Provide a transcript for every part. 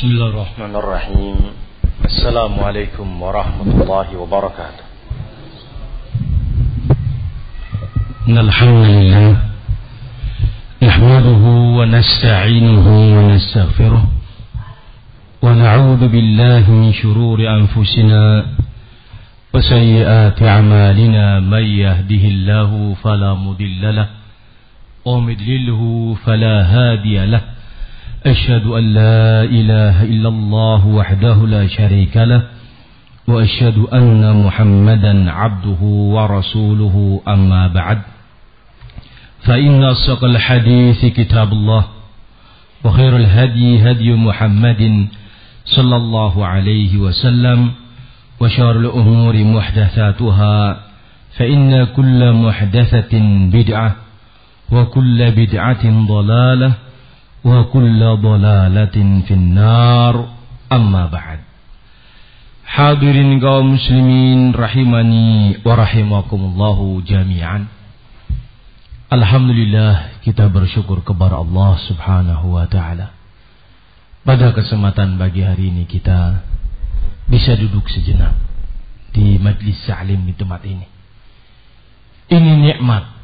Bismillahirrahmanirrahim. Assalamualaikum warahmatullahi wabarakatuh. Alhamdulillah. Nahmaduhu wa nasta'inuhu wa nastaghfiruh. Wa na'udhu billahi min shururi anfusina wa sayyiati a'malina. Man yahdihillahu fala mudhillalah. Wa man yudlilhu fala hadiyalah. أشهد أن لا إله إلا الله وحده لا شريك له وأشهد أن محمدا عبده ورسوله أما بعد فإن أصدق الحديث كتاب الله وخير الهدي هدي محمد صلى الله عليه وسلم وشر الأمور محدثاتها فإن كل محدثة بدعة وكل بدعة ضلالة wa kullu dhalalatin fin nar. Amma ba'd. Hadirin kaum muslimin rahimani wa rahimakumullahu jami'an. Alhamdulillah, kita bersyukur kepada Allah Subhanahu wa taala. Pada kesempatan pagi hari ini kita bisa duduk sejenak di majlis ta'lim di tempat ini. Ini nikmat.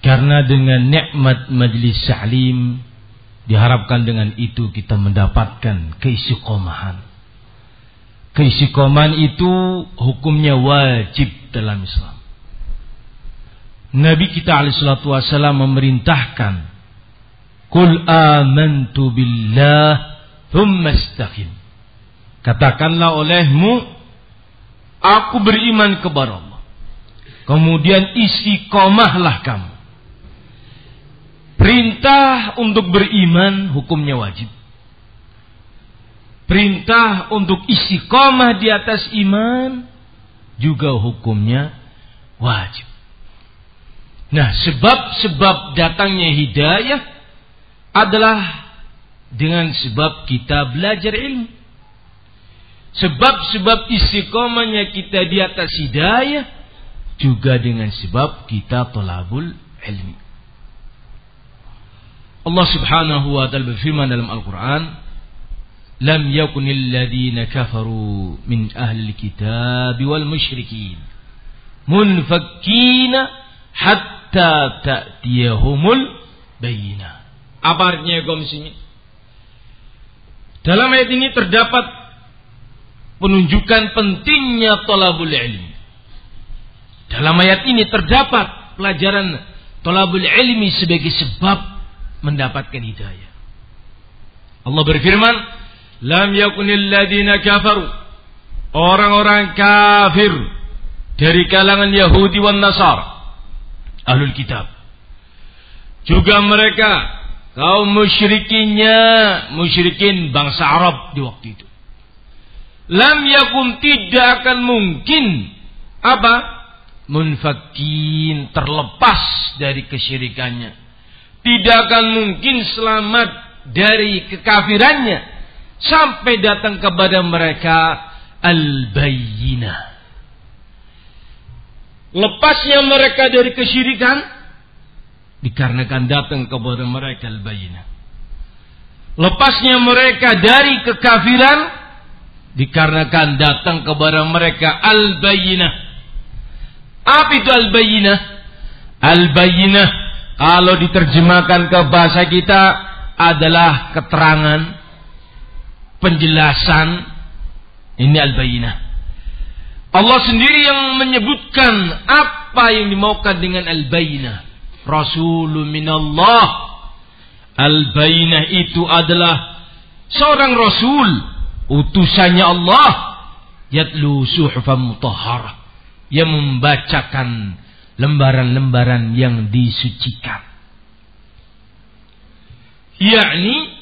Karena dengan nikmat majlis ta'lim diharapkan dengan itu kita mendapatkan keistiqomahan. Keistiqomahan itu hukumnya wajib dalam Islam. Nabi kita alaihi salatu wasallam memerintahkan, "Qul amantu billah tsumma istaqim." Katakanlah olehmu, aku beriman kepada Allah. Kemudian istiqomahlah kamu. Perintah untuk beriman hukumnya wajib. Perintah untuk istiqomah di atas iman juga hukumnya wajib. Nah, sebab-sebab datangnya hidayah adalah dengan sebab kita belajar ilmu. Sebab-sebab istiqomahnya kita di atas hidayah juga dengan sebab kita thalabul ilmi. Allah Subhanahu wa ta'ala berfirman dalam Al-Qur'an, "Lam yakunil ladina kafaru min ahli kitab wal musyrikin munfakkina hatta ta'tiyahumul bayyinah." Apa artinya kaum muslimin? Dalam ayat ini terdapat penunjukan pentingnya thalabul ilmi. Dalam ayat ini terdapat pelajaran thalabul ilmi sebagai sebab mendapatkan hidayah. Allah berfirman, "Lam yakunil ladina kafaru." Orang-orang kafir dari kalangan Yahudi wan Nasara, Ahlul Kitab. Juga mereka kaum musyrikin bangsa Arab di waktu itu. Lam yakun, tidak akan mungkin apa? Munfakin, terlepas dari kesyirikannya. Tidak akan mungkin selamat dari kekafirannya sampai datang kepada mereka al-bayyinah. Lepasnya mereka dari kesyirikan dikarenakan datang kepada mereka al-bayyinah. Lepasnya mereka dari kekafiran dikarenakan datang kepada mereka al-bayyinah. Apa itu al-bayyinah? Al-bayyinah kalau diterjemahkan ke bahasa kita adalah keterangan, penjelasan. Ini al-bayyinah. Allah sendiri yang menyebutkan apa yang dimaukan dengan al-bayyinah. Rasulun minallah. Al-bayyinah itu adalah seorang rasul, utusannya Allah, yatlu suhufan mutahharah, yang membacakan lembaran-lembaran yang disucikan. Yakni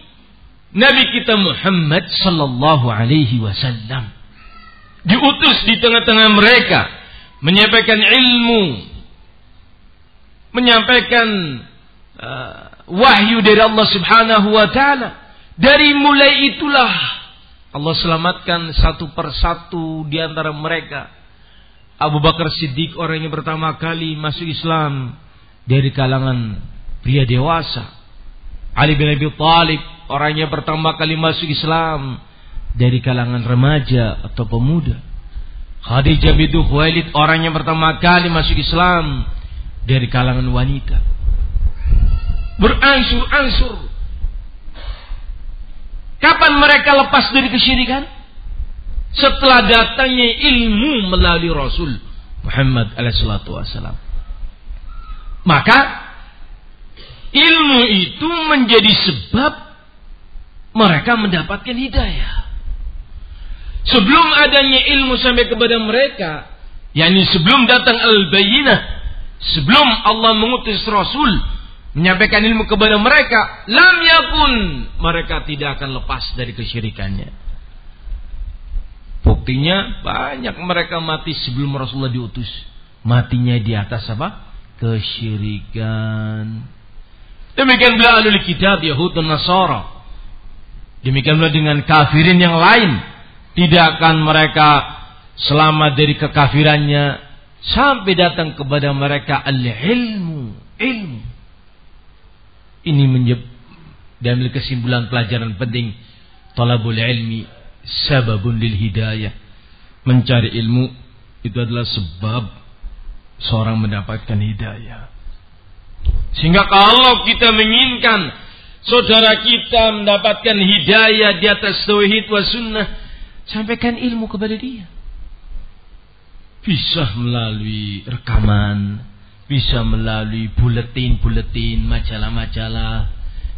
Nabi kita Muhammad sallallahu alaihi wasallam diutus di tengah-tengah mereka menyampaikan ilmu, menyampaikan wahyu dari Allah Subhanahu wa taala. Dari mulai itulah Allah selamatkan satu persatu di antara mereka. Abu Bakar Siddiq orang yang pertama kali masuk Islam dari kalangan pria dewasa. Ali bin Abi Thalib orangnya pertama kali masuk Islam dari kalangan remaja atau pemuda. Khadijah bintu Khuwailid orangnya pertama kali masuk Islam dari kalangan wanita. Berangsur-angsur. Kapan mereka lepas dari kesyirikan? Setelah datangnya ilmu melalui Rasul Muhammad alaihissalatu wassalam. Maka ilmu itu menjadi sebab mereka mendapatkan hidayah. Sebelum adanya ilmu sampai kepada mereka, yakni sebelum datang al-bayyinah, sebelum Allah mengutus Rasul menyampaikan ilmu kepada mereka, lam yakun, mereka tidak akan lepas dari kesyirikannya. Buktinya banyak mereka mati sebelum Rasulullah diutus, matinya di atas apa? Kesyirikan. Demikian pula ahlul kitab Yahud dan Nasara. Demikian pula dengan kafirin yang lain, tidak akan mereka selamat dari kekafirannya sampai datang kepada mereka al-ilmu. Ini menjadi kesimpulan pelajaran penting. Talabul ilmi sababun lil hidayah. Mencari ilmu itu adalah sebab seorang mendapatkan hidayah. Sehingga kalau kita menginginkan saudara kita mendapatkan hidayah di atas tauhid wa sunnah, sampaikan ilmu kepada dia. Bisa melalui rekaman, bisa melalui buletin-buletin, majalah-majalah,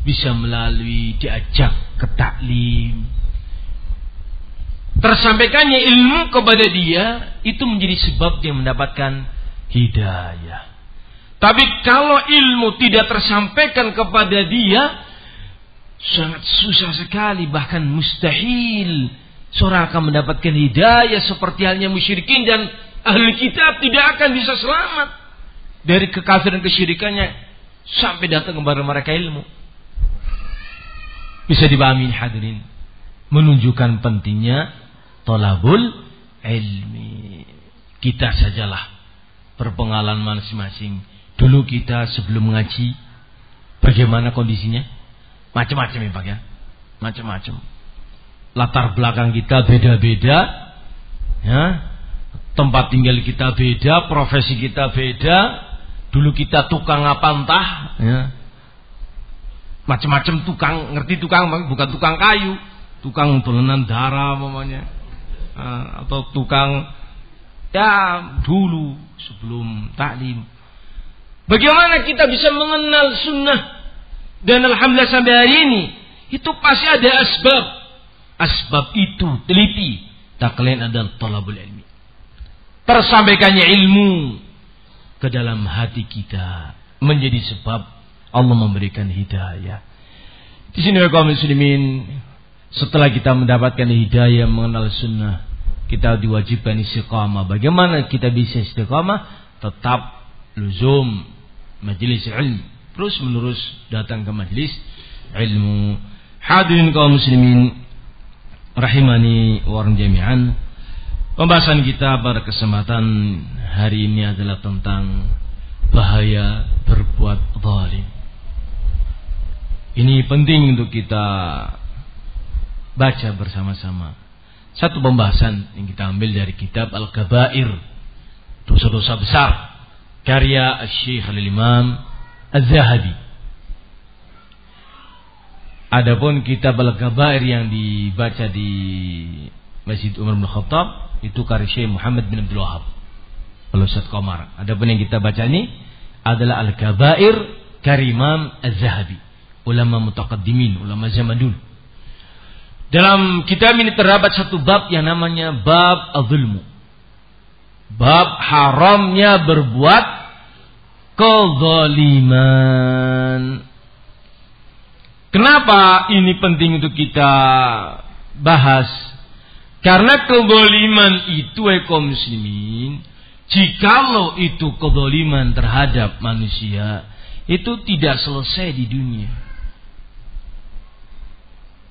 bisa melalui diajak ke taklim. Tersampaikannya ilmu kepada dia itu menjadi sebab dia mendapatkan hidayah. Tapi kalau ilmu tidak tersampaikan kepada dia, sangat susah sekali, bahkan mustahil seorang akan mendapatkan hidayah, seperti halnya musyrikin dan ahli kitab tidak akan bisa selamat dari kekafiran kesyirikannya sampai datang kepada mereka ilmu. Bisa dipahami hadirin, menunjukkan pentingnya thalabul ilmi. Kita sajalah berpengalaman masing-masing. Dulu kita sebelum mengaji, bagaimana kondisinya? Macam-macam ya Pak ya. Macam-macam. Latar belakang kita beda-beda. Ya. Tempat tinggal kita beda, profesi kita beda. Dulu kita tukang apantah. Ya. Macam-macam tukang, ngerti tukang, bukan tukang kayu. Tukang tulenan darah namanya. Atau tukang, ya dulu sebelum taklim. Bagaimana kita bisa mengenal sunnah? Dan alhamdulillah sampai hari ini, itu pasti ada asbab. Asbab itu teliti. Tak lain adalah thalabul ilmi. Tersampaikannya ilmu ke dalam hati kita menjadi sebab Allah memberikan hidayah. Di sini kaum muslimin, setelah kita mendapatkan hidayah mengenal sunnah, kita diwajibkan istiqamah. Bagaimana kita bisa istiqamah? Tetap luzum majelis ilmu, terus menerus datang ke majelis ilmu. Hadirin kaum muslimin rahimani wa jami'an, pembahasan kita pada kesempatan hari ini adalah tentang bahaya berbuat zalim. Ini penting untuk kita baca bersama-sama. Satu pembahasan yang kita ambil dari kitab Al-Kabair, dosa-dosa besar, karya Syekh Al-Imam Az-Zahabi. Adapun kitab Al-Kabair yang dibaca di Masjid Umar bin Khattab itu karya Syekh Muhammad bin Abdul Wahab Al-Ustadz Qomar. Adapun yang kita baca ini adalah Al-Kabair karya Imam Az-Zahabi, ulama mutaqaddimin, ulama zaman dulu. Dalam kitab ini terdapat satu bab yang namanya bab az-zulmu. Bab haramnya berbuat kezaliman. Kenapa ini penting untuk kita bahas? Karena kezaliman itu kaum muslimin, jikalau itu kezaliman terhadap manusia, itu tidak selesai di dunia,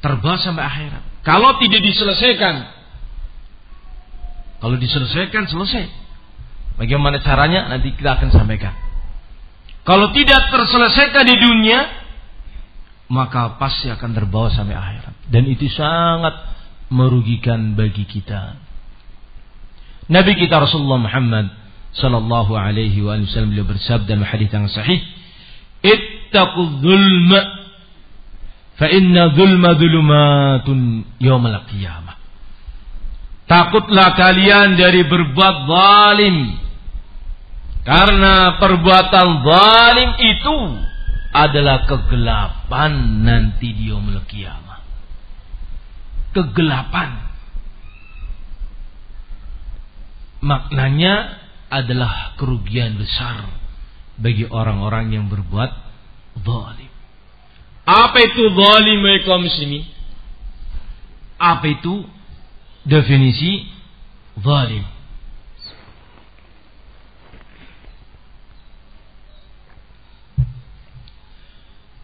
terbawa sampai akhirat. Kalau tidak diselesaikan. Kalau diselesaikan, selesai. Bagaimana caranya? Nanti kita akan sampaikan. Kalau tidak terselesaikan di dunia, maka pasti akan terbawa sampai akhirat. Dan itu sangat merugikan bagi kita. Nabi kita Rasulullah Muhammad sallallahu alaihi wasallam beliau bersabda dalam hadis yang sahih, "Ittaqul zulma fa inna zulma dhulumatun yaumil qiyamah." Takutlah kalian dari berbuat zalim, karena perbuatan zalim itu adalah kegelapan nanti di yaumil qiyamah. Kegelapan maknanya adalah kerugian besar bagi orang-orang yang berbuat zalim. Apa itu zalim kaum muslimin? Apa itu definisi zalim?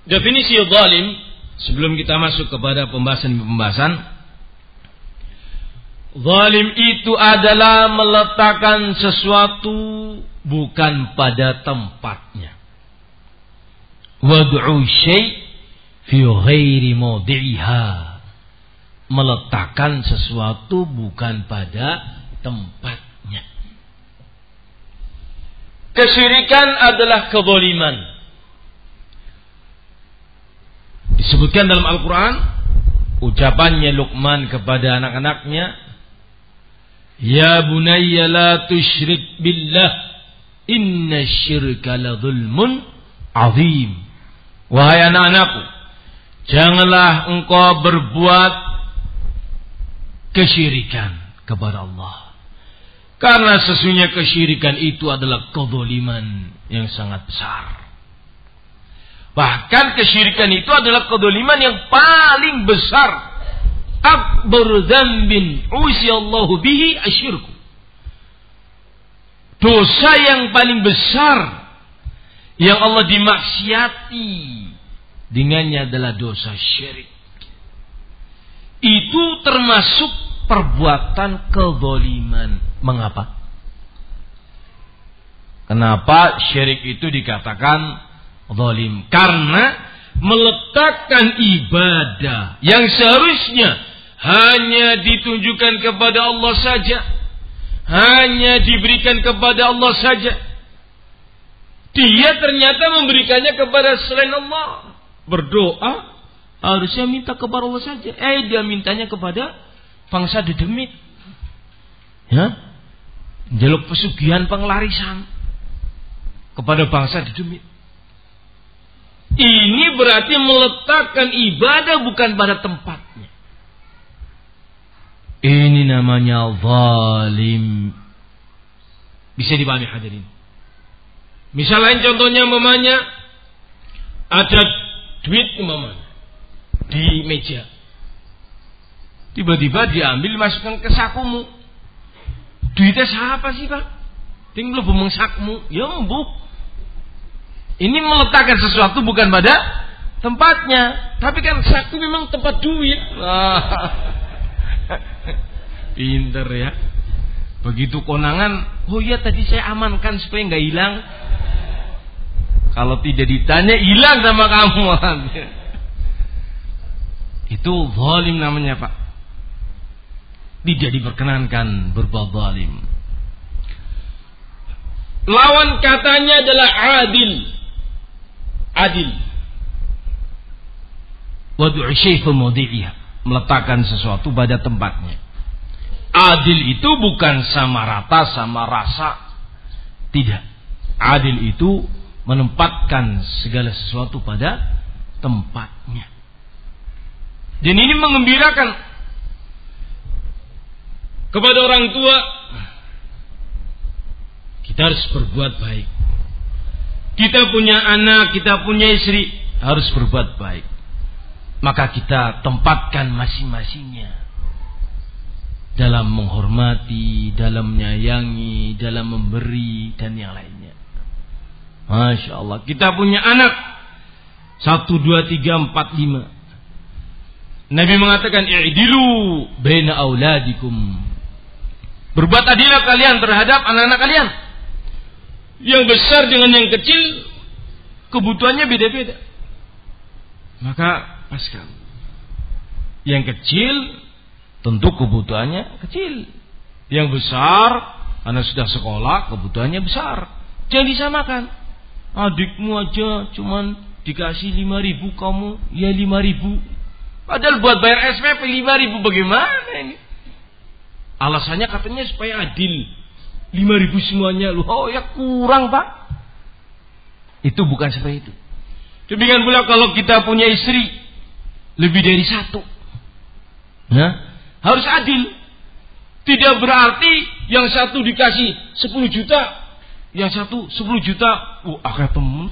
Definisi zalim, sebelum kita masuk kepada pembahasan-pembahasan, zalim itu adalah meletakkan sesuatu bukan pada tempatnya. Wad'u syai' fi ghairi mawdi'iha. Meletakkan sesuatu bukan pada tempatnya. Kesyirikan adalah kezaliman. Disebutkan dalam Al-Qur'an ucapannya Luqman kepada anak-anaknya, "Ya bunayya la tusyrik billah, inna syirka la zulmun azim." Wahai anak-anakku, janganlah engkau berbuat kesyirikan kepada Allah, karena sesungguhnya kesyirikan itu adalah kezaliman yang sangat besar. Bahkan kesyirikan itu adalah kezaliman yang paling besar. Akbar dzambin usyallahu bihi asyirku. Dosa yang paling besar yang Allah dimaksiati dengannya adalah dosa syirik. Itu termasuk perbuatan kezaliman. Mengapa? Kenapa syirik itu dikatakan zalim? Karena meletakkan ibadah yang seharusnya hanya ditunjukkan kepada Allah saja, hanya diberikan kepada Allah saja, dia ternyata memberikannya kepada selain Allah. Berdoa harusnya minta kepada Allah saja, dia mintanya kepada bangsa dedemit, ya, jaluk pesugihan penglarisan kepada bangsa dedemit. Ini berarti meletakkan ibadah bukan pada tempatnya. Ini namanya zalim. Bisa dipahami hadirin. Misal lain contohnya, mamanya ada duit mamanya di meja, tiba-tiba diambil masukkan ke sakumu. Duitnya siapa sih pak? Tinggal bumeng sakmu. Ya mbuk. Ini meletakkan sesuatu bukan pada tempatnya. Tapi kan saku memang tempat duit. Pinter ya. Begitu konangan, oh iya tadi saya amankan supaya nggak hilang. Kalau tidak ditanya hilang sama kamu. Itu zalim namanya pak. Tidak diperkenankan berbuat zalim. Lawan katanya adalah adil. Adil. Wad'u syai' fi mawdi'iha. Meletakkan sesuatu pada tempatnya. Adil itu bukan sama rata sama rasa. Tidak. Adil itu menempatkan segala sesuatu pada tempatnya. Dan ini menggembirakan kepada orang tua. Kita harus berbuat baik. Kita punya anak, kita punya istri, harus berbuat baik. Maka kita tempatkan masing-masingnya dalam menghormati, dalam menyayangi, dalam memberi, dan yang lainnya. Masya Allah. Kita punya anak 1, 2, 3, 4, 5. Nabi mengatakan i'dilu baina auladikum. Berbuat adillah kalian terhadap anak-anak kalian. Yang besar dengan yang kecil kebutuhannya beda-beda. maka Paskal. Yang kecil tentu kebutuhannya kecil. Yang besar, Anda sudah sekolah, kebutuhannya besar. Jangan disamakan. Adikmu aja cuman dikasih 5.000, kamu ya 5.000. Padahal buat bayar SPP 5.000 bagaimana ini? Alasannya katanya supaya adil. 5.000 semuanya. Loh, oh ya kurang, Pak. Itu bukan seperti itu. Demikian pula kalau kita punya istri lebih dari satu, nah, harus adil. Tidak berarti yang satu dikasih 10 juta, yang satu 10 juta. Akhirnya temen.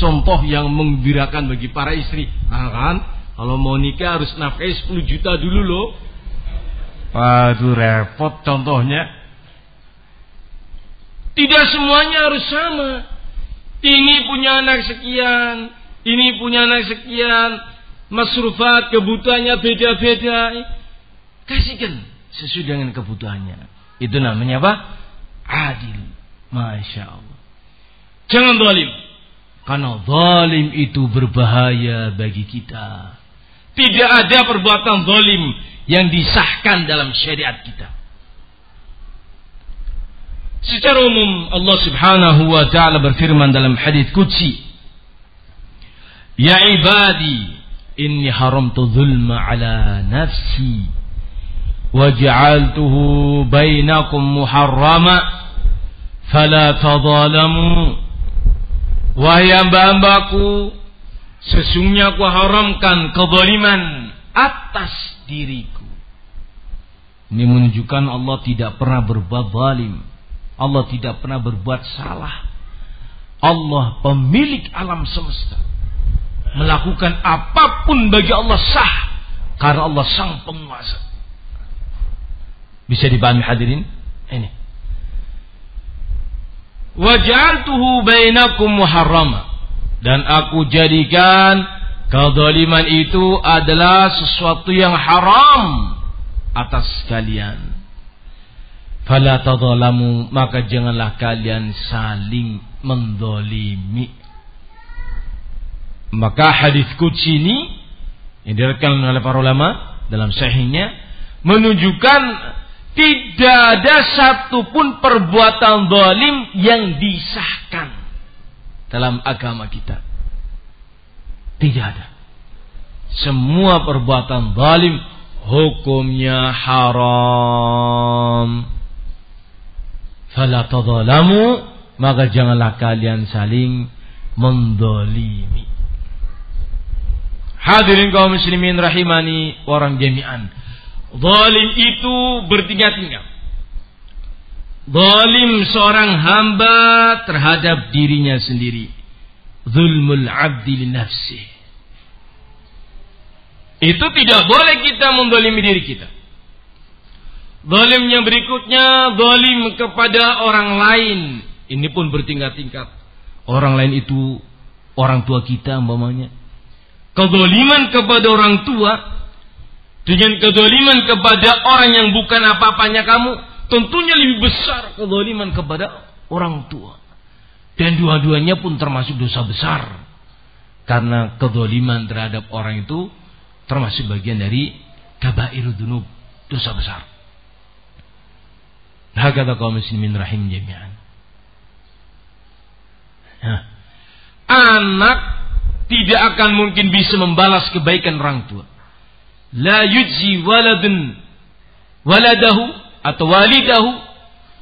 Contoh yang menggembirakan bagi para istri. Nah, kan, kalau mau nikah harus nafkahi 10 juta dulu loh. Aduh repot contohnya. Tidak semuanya harus sama. Ini punya anak sekian, ini punya anak sekian, masrufat kebutuhannya beda-beda. Kasihkan sesuai dengan kebutuhannya. Itu namanya apa? Adil. Masya Allah. Jangan zalim. Karena zalim itu berbahaya bagi kita. Tidak ada perbuatan zalim yang disahkan dalam syariat kita. Secara umum Allah Subhanahu wa taala berfirman dalam hadis qudsi, "Ya ibadi, inni haramtu zulma ala nafsi wa ja'altuhu bainakum muharrama fala tadzalamu." Wahai hamba-hambaku, sesungguhnya aku haramkan kezaliman atas diriku. Ini menunjukkan Allah tidak pernah berbuat zalim. Allah tidak pernah berbuat salah. Allah pemilik alam semesta. Melakukan apapun bagi Allah sah. Karena Allah sang penguasa. Bisa dipahami hadirin? Ini. Waja'altuhu bainakum muharrama. Dan aku jadikan kezaliman itu adalah sesuatu yang haram atas kalian. Fala tadzalamu, maka janganlah kalian saling mendolimi. Maka hadis qudsi ini yang diriwayatkan oleh para ulama dalam sahihnya menunjukkan tidak ada satupun perbuatan zalim yang disahkan dalam agama kita. Tidak ada. Semua perbuatan zalim hukumnya haram. Fala tadzalamu, maka janganlah kalian saling mendolimi. Hadirin kaum muslimin rahimani warang jami'an. Zalim itu bertingkat-tingkat. Zalim seorang hamba terhadap dirinya sendiri. Zulmul abdi li nafsi. Itu tidak boleh kita mendolimi diri kita. Zalim yang berikutnya, zalim kepada orang lain. Ini pun bertingkat-tingkat. Orang lain itu orang tua kita umpamanya. Kezaliman kepada orang tua dengan kezaliman kepada orang yang bukan apa-apanya kamu, tentunya lebih besar kezaliman kepada orang tua. Dan dua-duanya pun termasuk dosa besar. Karena kezaliman terhadap orang itu termasuk bagian dari kabairud dzunub, dosa besar. Hakata kaum muslimin rahim jami'an. Anak tidak akan mungkin bisa membalas kebaikan orang tua. La yujzi waladun waladahu atau walidahu,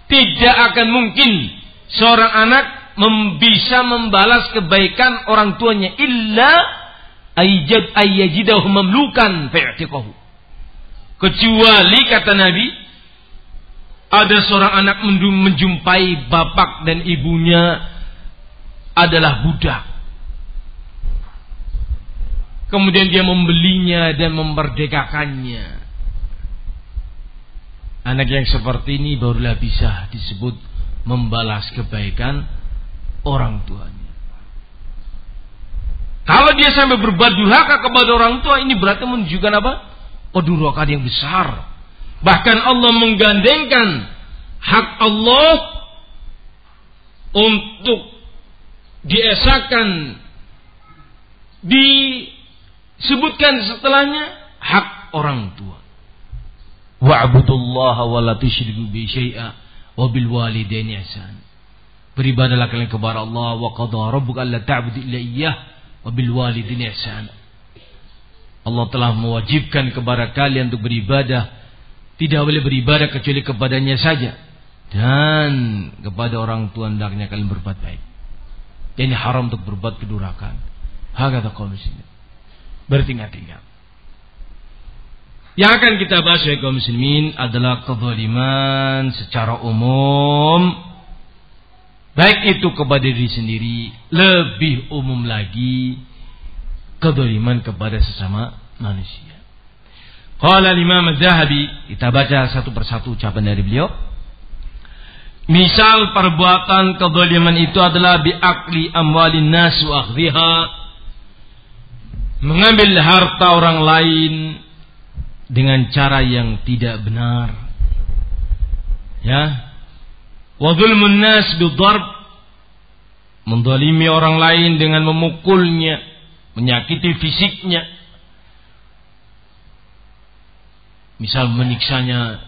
tidak akan mungkin seorang anak bisa membalas kebaikan orang tuanya illa ayyajidahu mamlukan fi'tiqahu. Kecuali kata Nabi, ada seorang anak menjumpai bapak dan ibunya adalah budak. Kemudian dia membelinya dan memerdekakannya. Anak yang seperti ini barulah bisa disebut membalas kebaikan orang tuanya. Kalau dia sampai berbuat durhaka kepada orang tua, ini berarti menunjukkan apa? Kedurhakaan yang besar. Bahkan Allah menggandengkan hak Allah untuk diesakan disebutkan setelahnya hak orang tua. Wa'budullaha wa la tusyriku bihi syai'a wa bil walidaini ihsan. Beribadahlah kalian kepada Allah, wa qadha rabbuka alla ta'budu illa iyyah wa bil walidaini ihsan. Allah telah mewajibkan kepada kalian untuk beribadah, tidak boleh beribadah kecuali kepadanya saja, dan kepada orang tua hendaknya kalian berbuat baik. Ini haram untuk berbuat kedurakan. Hakata kaum muslimin. Bertingkat-tingkat. Yang akan kita bahas oleh kaum muslimin adalah kezaliman secara umum, baik itu kepada diri sendiri, lebih umum lagi kezaliman kepada sesama manusia. Qala Imam Az-Zahabi, kita baca satu persatu ucapan dari beliau. Misal perbuatan kezaliman itu adalah bi'akli amwalin nas wa akhdhiha, mengambil harta orang lain dengan cara yang tidak benar, ya. Wa zulmun nas bidharb, mendolimi orang lain dengan memukulnya, menyakiti fisiknya. Misal menyiksanya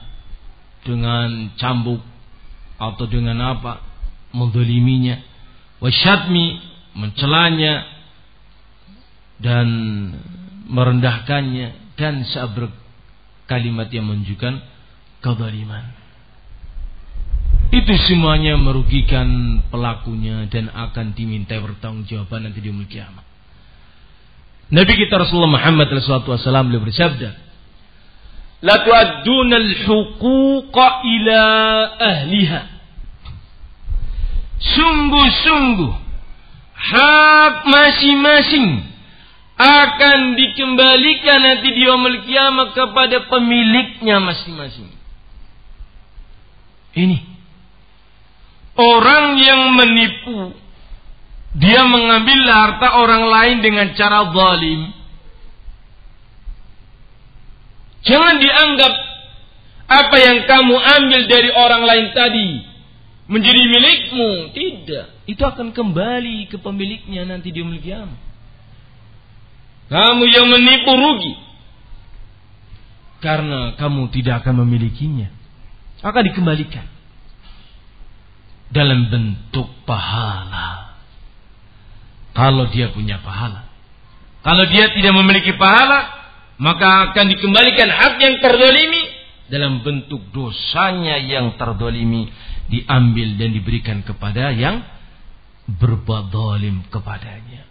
dengan cambuk atau dengan apa, mendoliminya. Wa syatmi, mencelanya dan merendahkannya, dan seabrek kalimat yang menunjukkan kezaliman. Itu semuanya merugikan pelakunya dan akan dimintai pertanggungjawaban nanti di yaumul kiamat. Nabi kita Rasulullah Muhammad sallallahu alaihi wasallam beliau bersabda, "La tu'addunal huquqa ila ahliha." Sungguh-sungguh hak masing-masing akan dikembalikan nanti di yaumul kiamat kepada pemiliknya masing-masing. Ini orang yang menipu, dia mengambil harta orang lain dengan cara zalim. Jangan dianggap apa yang kamu ambil dari orang lain tadi menjadi milikmu. Tidak, itu akan kembali ke pemiliknya nanti di yaumul kiamat. Kamu yang menipu rugi, karena kamu tidak akan memilikinya. Akan dikembalikan dalam bentuk pahala, kalau dia punya pahala. Kalau dia tidak memiliki pahala, maka akan dikembalikan hak yang terdolimi dalam bentuk dosanya yang terdolimi, diambil dan diberikan kepada yang berbuat zalim kepadanya.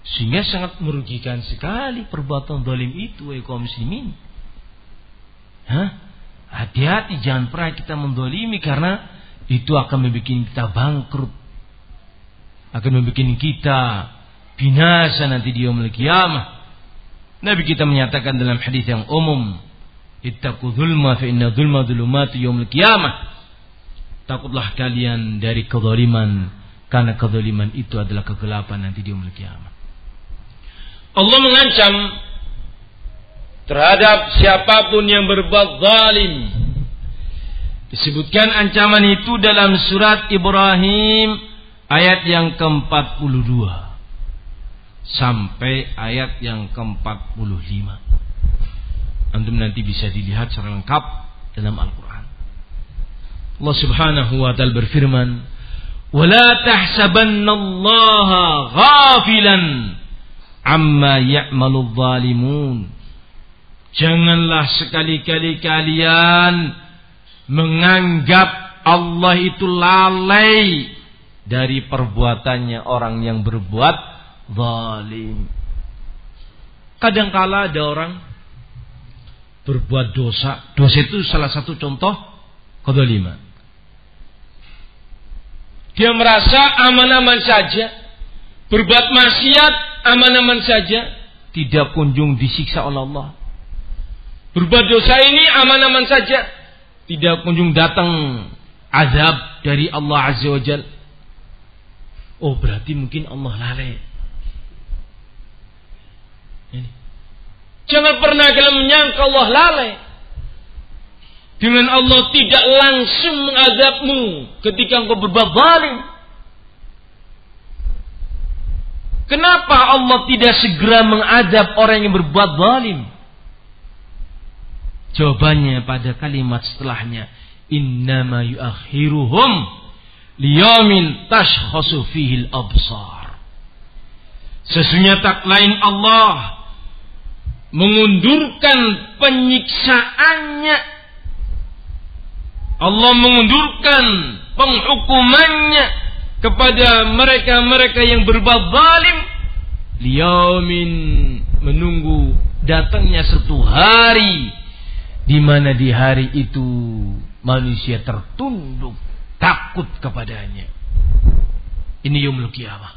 Sehingga sangat merugikan sekali perbuatan zalim itu, wahai kaum muslimin. Hati-hati, jangan pernah kita mendolimi, karena itu akan membuat kita bangkrut, akan membuat kita binasa nanti di yaumul qiyamah. Nabi kita menyatakan dalam hadis yang umum, ittaqu zulma fa inna zulma zulumatu yaumul qiyamah. Takutlah kalian dari kezaliman, karena kezaliman itu adalah kegelapan nanti di yaumul qiyamah. Allah mengancam terhadap siapapun yang berbuat zalim. Disebutkan ancaman itu dalam surat Ibrahim ayat yang ke-42 sampai ayat yang ke-45. Antum nanti bisa dilihat secara lengkap dalam Al-Qur'an. Allah Subhanahu wa taala berfirman, "Wala tahsabannallaha ghafilan amma ya'malul zalimun." Janganlah sekali-kali kalian menganggap Allah itu lalai dari perbuatannya orang yang berbuat zalim. Kadangkala ada orang berbuat dosa. Dosa itu salah satu contoh kezaliman. Dia merasa aman-aman saja, berbuat maksiat aman-aman saja, tidak kunjung disiksa oleh Allah. Berbuat dosa ini aman-aman saja, tidak kunjung datang azab dari Allah Azza wa Jal. Oh, berarti mungkin Allah lalai. Ini. Jangan pernah kalian menyangka Allah lalai. Dengan Allah tidak langsung mengazabmu ketika engkau berbuat zalim. Kenapa Allah tidak segera mengadab orang yang berbuat zalim? Jawabannya pada kalimat setelahnya, innama yuakhiruhum liyamin tashkhasu fihil absar. Sesungguhnya tak lain Allah mengundurkan penyiksaannya, Allah mengundurkan penghukumannya kepada mereka-mereka yang berbuat zalim, liyamin, menunggu datangnya satu hari di mana di hari itu manusia tertunduk takut kepadanya. Ini yaumul qiyamah.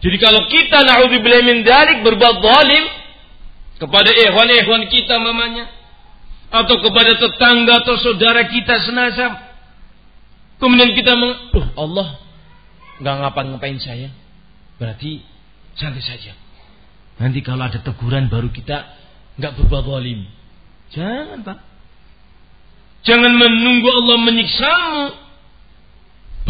Jadi kalau kita naudzubillah min dzalik berbuat zalim kepada ikhwan-ikhwan kita mamanya, atau kepada tetangga atau saudara kita senasab, kemudian kita Allah nggak ngapa-ngapain saya, berarti santai saja. Nanti kalau ada teguran baru kita nggak berbuat zalim. Jangan, Pak. Jangan menunggu Allah menyiksamu.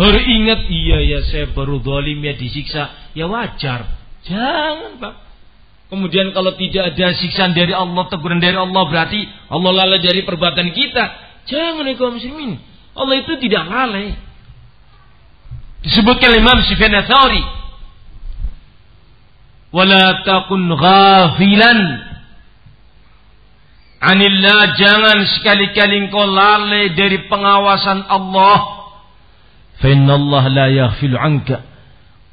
Baru ingat, iya ya saya baru zalim ya disiksa, ya wajar. Jangan, Pak. Kemudian kalau tidak ada siksaan dari Allah, teguran dari Allah, berarti Allah lalai dari perbuatan kita. Jangan, kaum muslimin. Allah itu tidak lalai. Disebutkan Imam Sufyan Ats-Tsauri, "Wala takun ghafilan anillah," jangan sekali-kali engkau lalai dari pengawasan Allah. "Fa innallaha la yaghfilu anka,"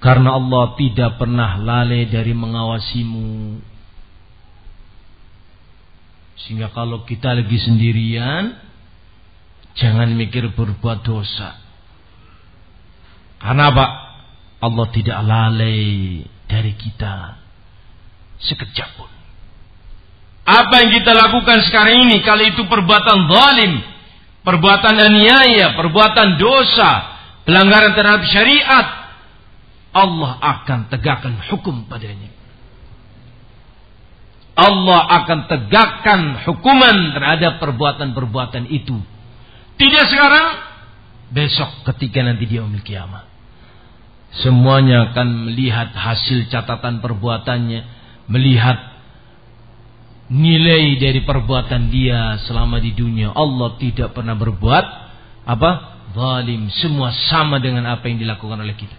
karena Allah tidak pernah lalai dari mengawasimu. Sehingga kalau kita lagi sendirian, jangan mikir berbuat dosa. Karena apa? Allah tidak lalai dari kita sekejap pun. Apa yang kita lakukan sekarang ini, kalau itu perbuatan zalim, perbuatan aniaya, perbuatan dosa, pelanggaran terhadap syariat, Allah akan tegakkan hukum padanya. Allah akan tegakkan hukuman terhadap perbuatan-perbuatan itu. Tidak sekarang, besok ketika nanti dia yaumil qiyamah. Semuanya akan melihat hasil catatan perbuatannya, melihat nilai dari perbuatan dia selama di dunia. Allah tidak pernah berbuat apa? Zalim. Semua sama dengan apa yang dilakukan oleh kita.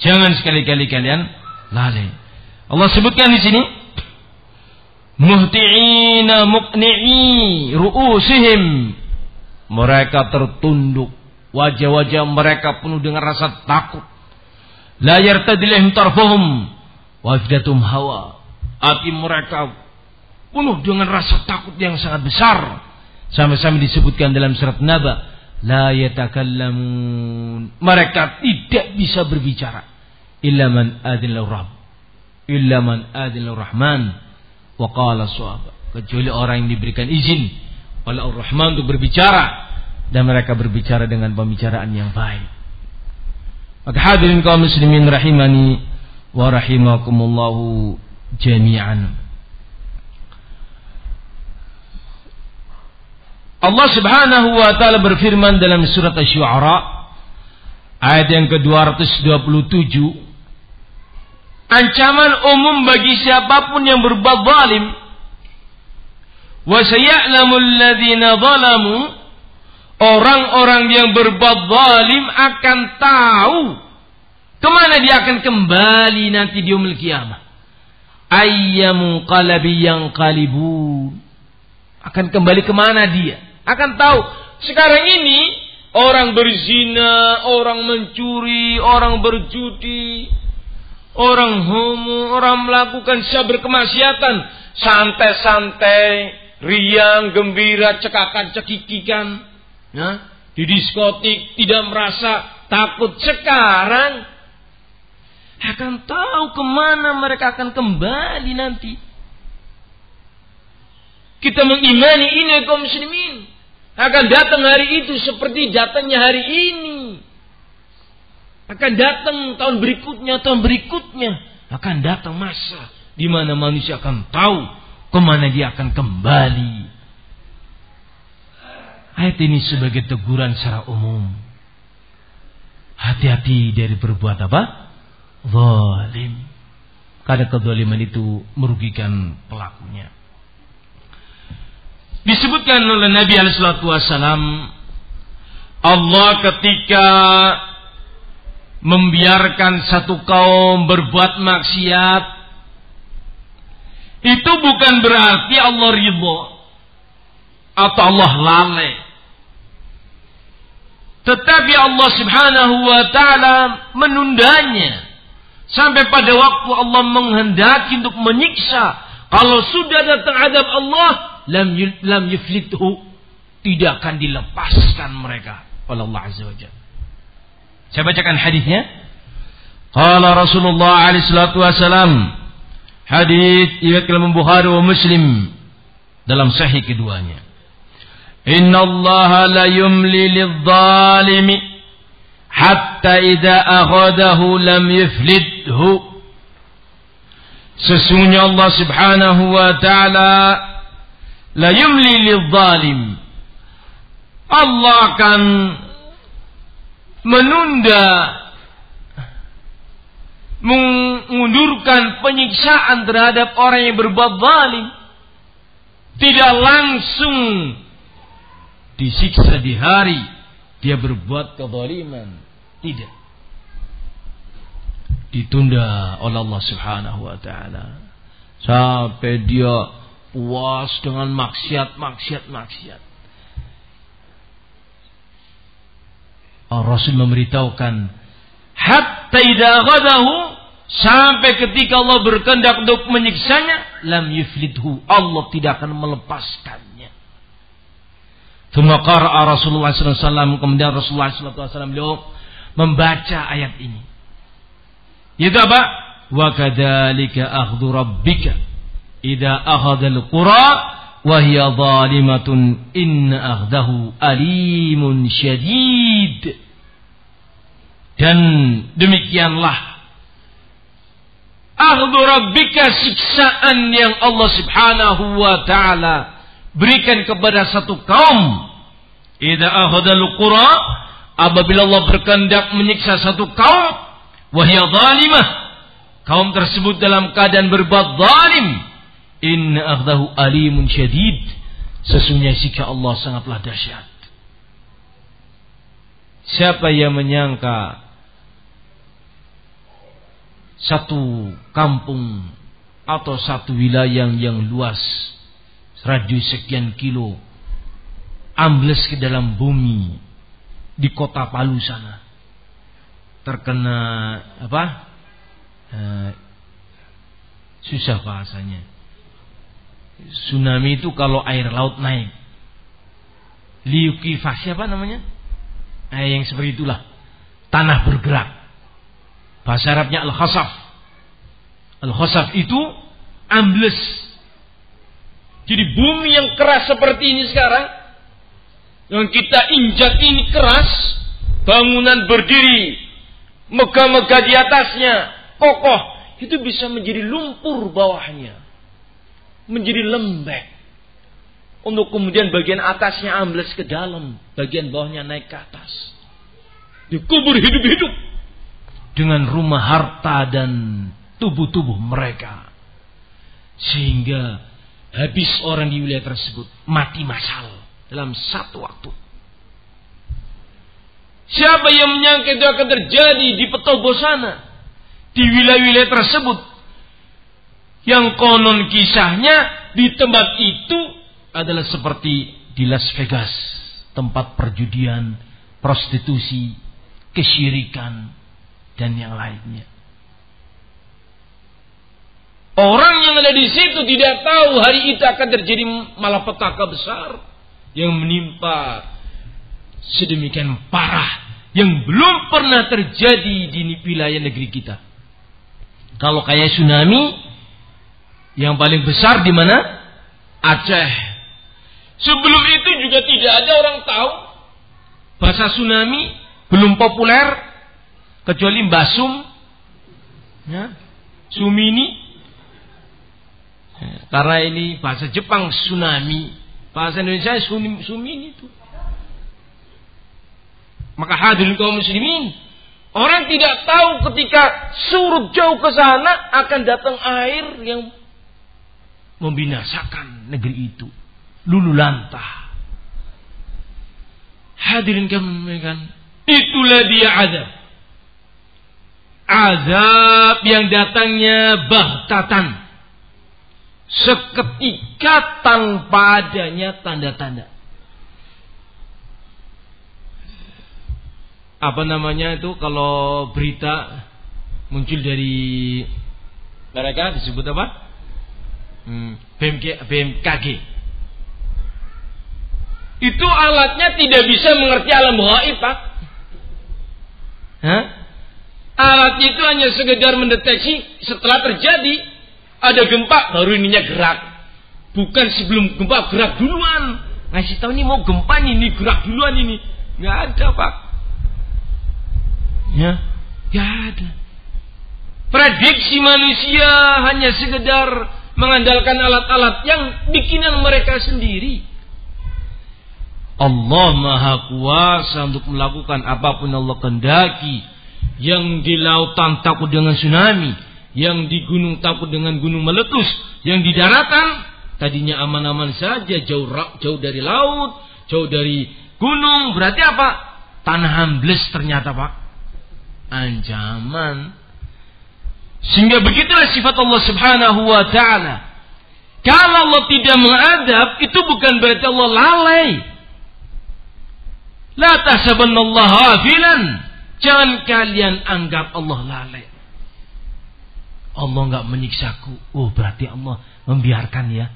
Jangan sekali-kali kalian lalai. Allah sebutkan di sini, muhti'ina muqni'i ru'usihim, mereka tertunduk, wajah-wajah mereka penuh dengan rasa takut. La yartadilahum tarfuhum wa afdatum hawa, hati mereka penuh dengan rasa takut yang sangat besar. Sampai-sampai disebutkan dalam surat Naba, la yatakallamun, mereka tidak bisa berbicara, illa man adzinal rabb, illa man adzinal rahman wa qala suwab, kecuali orang yang diberikan izin oleh Ar-Rahman untuk berbicara, dan mereka berbicara dengan pembicaraan yang baik. Maka hadirin kaum muslimin rahimani wa rahimakumullah jami'an, Allah Subhanahu wa taala berfirman dalam surat Asy-Syu'ara ayat yang ke-227, ancaman umum bagi siapapun yang berbuat zalim. Wa saya'lamul ladzina zalamu, orang-orang yang berbuat zalim akan tahu kemana dia akan kembali nanti di yaumil qiyamah. Ayyamu qalabi yanqalibun, akan kembali kemana dia, akan tahu. Sekarang ini orang berzina, orang mencuri, orang berjudi, orang homo, orang melakukan syiar kemaksiatan, santai-santai, riang, gembira, cekakan-cekikikan, nah, di diskotik, tidak merasa takut. Sekarang akan tahu kemana mereka akan kembali nanti. Kita mengimani ini kaum muslimin, akan datang hari itu seperti datangnya hari ini. Akan datang tahun berikutnya, tahun berikutnya. Akan datang masa di mana manusia akan tahu kemana dia akan kembali. Ayat ini sebagai teguran secara umum. Hati-hati dari berbuat apa? zalim. Karena kezaliman itu merugikan pelakunya. Disebutkan oleh Nabi Alaihissalatu Wassalam, Allah ketika membiarkan satu kaum berbuat maksiat, itu bukan berarti Allah ridho atau Allah lalai. Tetapi Allah subhanahu wa ta'ala menundanya sampai pada waktu Allah menghendaki untuk menyiksa. Kalau sudah datang adab Allah, lam yuflithu, tidak akan dilepaskan mereka oleh Allah azza wa jalla. Saya bacakan hadisnya. Qala Rasulullah alaihi salatu wasalam, hadis riwayat Imam Bukhari wa Muslim dalam sahih keduanya. Inna allaha la yumli lidh-dhalimi hatta idza aghadahu lam yuflidhu. Sesungguhnya Allah subhanahu wa ta'ala la yumli lidh-dhalim, Allah akan menunda, mengundurkan penyiksaan terhadap orang yang berbuat zalim. Tidak langsung disiksa di hari dia berbuat kezaliman, tidak. Ditunda oleh Allah subhanahu wa ta'ala sampai dia puas dengan maksiat. Rasul memberitahukan hatta idza ghadahu, sampai ketika Allah berkehendak untuk menyiksanya, lam yuflidhu, Allah tidak akan melepaskannya. Tsumma qara'a Rasulullah sallallahu alaihi wasallam, kemudian Rasulullah sallallahu alaihi wasallam beliau membaca ayat ini. Yaitu apa? Wa kadzalika akhdhu rabbika idza akhadhal qura wa hiya zalimatun inna akhdahu alimun syadid. Dan demikianlah akhdhu rabbika, siksaan yang Allah subhanahu wa ta'ala berikan kepada satu kaum. Idza akhadhal qura, apabila Allah berkehendak menyiksa satu kaum, wa hiya zalimah, kaum tersebut dalam keadaan berbuat zalim, inna akhdahu alimun syadid, sesungguhnya siksa Allah sangatlah dahsyat. Siapa yang menyangka satu kampung atau satu wilayah yang luas radius sekian kilo ambles ke dalam bumi di kota Palu sana terkena apa? Susah bahasanya. Tsunami itu kalau air laut naik. Liukifasi apa namanya? Yang seperti itulah. Tanah bergerak. Bahasa Arabnya al-khasaf. Al-khasaf itu ambles. Jadi bumi yang keras seperti ini sekarang, yang kita injak ini keras, bangunan berdiri, megah-megah di atasnya, kokoh, itu bisa menjadi lumpur bawahnya, menjadi lembek, untuk kemudian bagian atasnya ambles ke dalam, bagian bawahnya naik ke atas, dikubur hidup-hidup dengan rumah, harta, dan tubuh-tubuh mereka, sehingga habis orang di wilayah tersebut, mati massal dalam satu waktu. Siapa yang menyangka itu akan terjadi di Petobo sana, di wilayah-wilayah tersebut, yang konon kisahnya di tempat itu adalah seperti di Las Vegas, tempat perjudian, prostitusi, kesyirikan, dan yang lainnya. Orang yang ada di situ tidak tahu hari itu akan terjadi malapetaka besar yang menimpa sedemikian parah yang belum pernah terjadi di wilayah negeri kita. Kalau kayak tsunami yang paling besar di mana? Aceh. Sebelum itu juga tidak ada orang tahu. Bahasa tsunami belum populer kecuali Mbah Sum, ya, Sumini. Karena ini bahasa Jepang tsunami, bahasa Indonesia tsunami itu. Maka hadirin kaum muslimin, Orang tidak tahu ketika surut jauh ke sana akan datang air yang membinasakan negeri itu. Lulu lantah. Hadirin kami menemukan, itulah dia azab. Azab yang datangnya bahtatan. Seketika tanpa adanya tanda-tanda. Apa namanya itu kalau berita muncul dari mereka disebut apa? BMKG. Itu alatnya tidak bisa mengerti alam ghaib, Pak. Alat itu hanya sekedar mendeteksi setelah terjadi ada gempa baru ininya gerak. Bukan sebelum gempa gerak duluan. Ngasih tahu ini mau gempa ini gerak duluan ini. Nggak ada, Pak. Ya, ya ada. Prediksi manusia hanya sekedar mengandalkan alat-alat yang bikinan mereka sendiri. Allah Maha Kuasa untuk melakukan apapun Allah kehendaki. Yang di lautan takut dengan tsunami, yang di gunung takut dengan gunung meletus, yang di daratan tadinya aman-aman saja, jauh dari laut, jauh dari gunung. Berarti apa? Tanah ambles ternyata, Pak. Ancaman. Sehingga begitulah sifat Allah Subhanahu wa ta'ala. Kalau Allah tidak mengadab, itu bukan berarti Allah lalai. La tahsabannallaha ghafilan. Jangan kalian anggap Allah lalai. Allah enggak menyiksaku. Oh, berarti Allah membiarkan ya.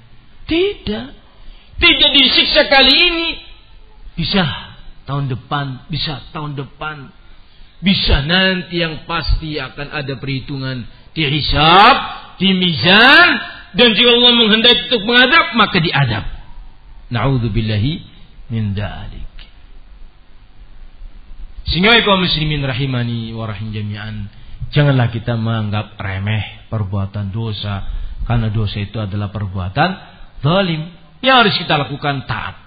Tidak. Tidak disiksa kali ini. Bisa tahun depan, bisa tahun depan. Bisa nanti yang pasti akan ada perhitungan di hisab, di mizan, dan jika Allah menghendaki untuk mengadab maka diadab. Na'udzubillahi min dzalik. Sehingga kaum muslimin rahimani wa rahim jami'an, janganlah kita menganggap remeh perbuatan dosa, karena dosa itu adalah perbuatan zalim yang harus kita lakukan taat.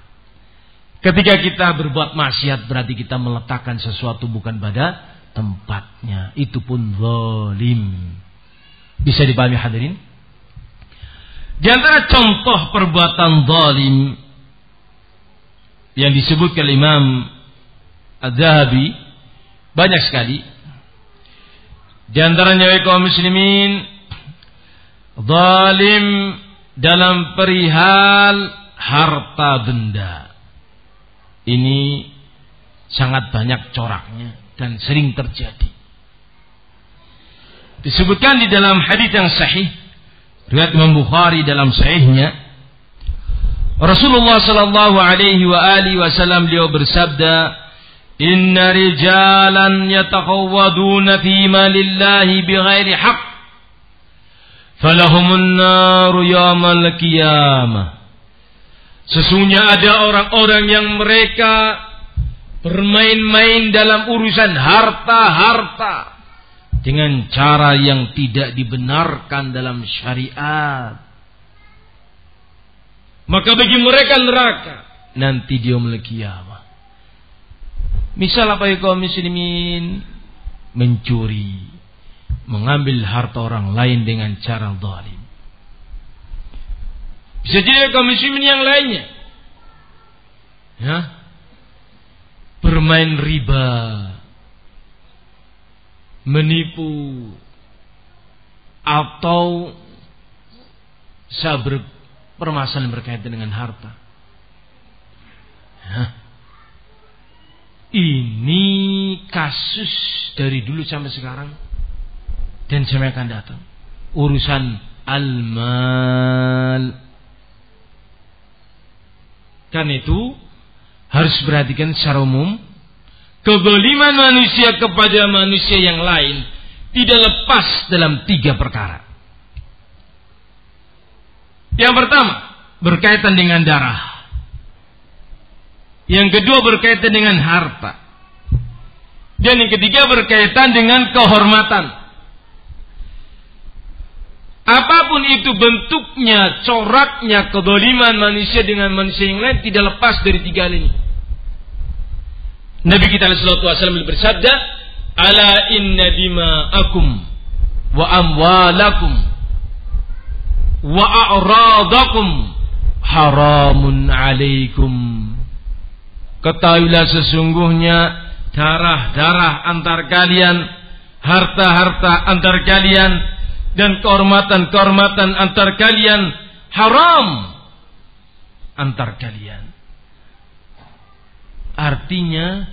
Ketika kita berbuat maksiat berarti kita meletakkan sesuatu bukan pada tempatnya. Itu pun zalim. Bisa dipahami hadirin? Di antara contoh perbuatan zalim yang disebutkan Imam Az-Zahabi banyak sekali. Di antaranya kaum muslimin zalim dalam perihal harta benda. Ini sangat banyak coraknya dan sering terjadi. Disebutkan di dalam hadis yang sahih riwayat Imam Bukhari dalam sahihnya, Rasulullah sallallahu alaihi wasallam beliau bersabda, "Inna rijalan yataqawwaduna fi malillahi bighairi haqq, falahumun naru yawmal qiyamah." Sesungguhnya ada orang-orang yang mereka bermain-main dalam urusan harta-harta dengan cara yang tidak dibenarkan dalam syariat. Maka bagi mereka neraka nanti dia kiamat. Misal apa ya kaum muslimin? Mencuri, mengambil harta orang lain dengan cara zalim. Bisa jadi kaum muslimin yang lainnya. Ya. Bermain riba. Menipu. Atau permasalahan berkaitan dengan harta. Ya. Ini kasus dari dulu sampai sekarang. Dan sampai akan datang. Urusan al-mal. Karena itu harus perhatikan secara umum kezaliman manusia kepada manusia yang lain tidak lepas dalam tiga perkara. Yang pertama berkaitan dengan darah. Yang kedua berkaitan dengan harta. Dan yang ketiga berkaitan dengan kehormatan. Apapun itu bentuknya, coraknya, kedoliman manusia dengan manusia yang lain tidak lepas dari tiga hal ini. Nabi kita sallallahu alaihi wasallam bersabda, Ala inna dima'akum wa amwalakum wa a'radakum haramun alaikum. Ketahuilah sesungguhnya darah-darah antar kalian, harta-harta antar kalian, dan kehormatan-kehormatan antar kalian haram antar kalian. Artinya,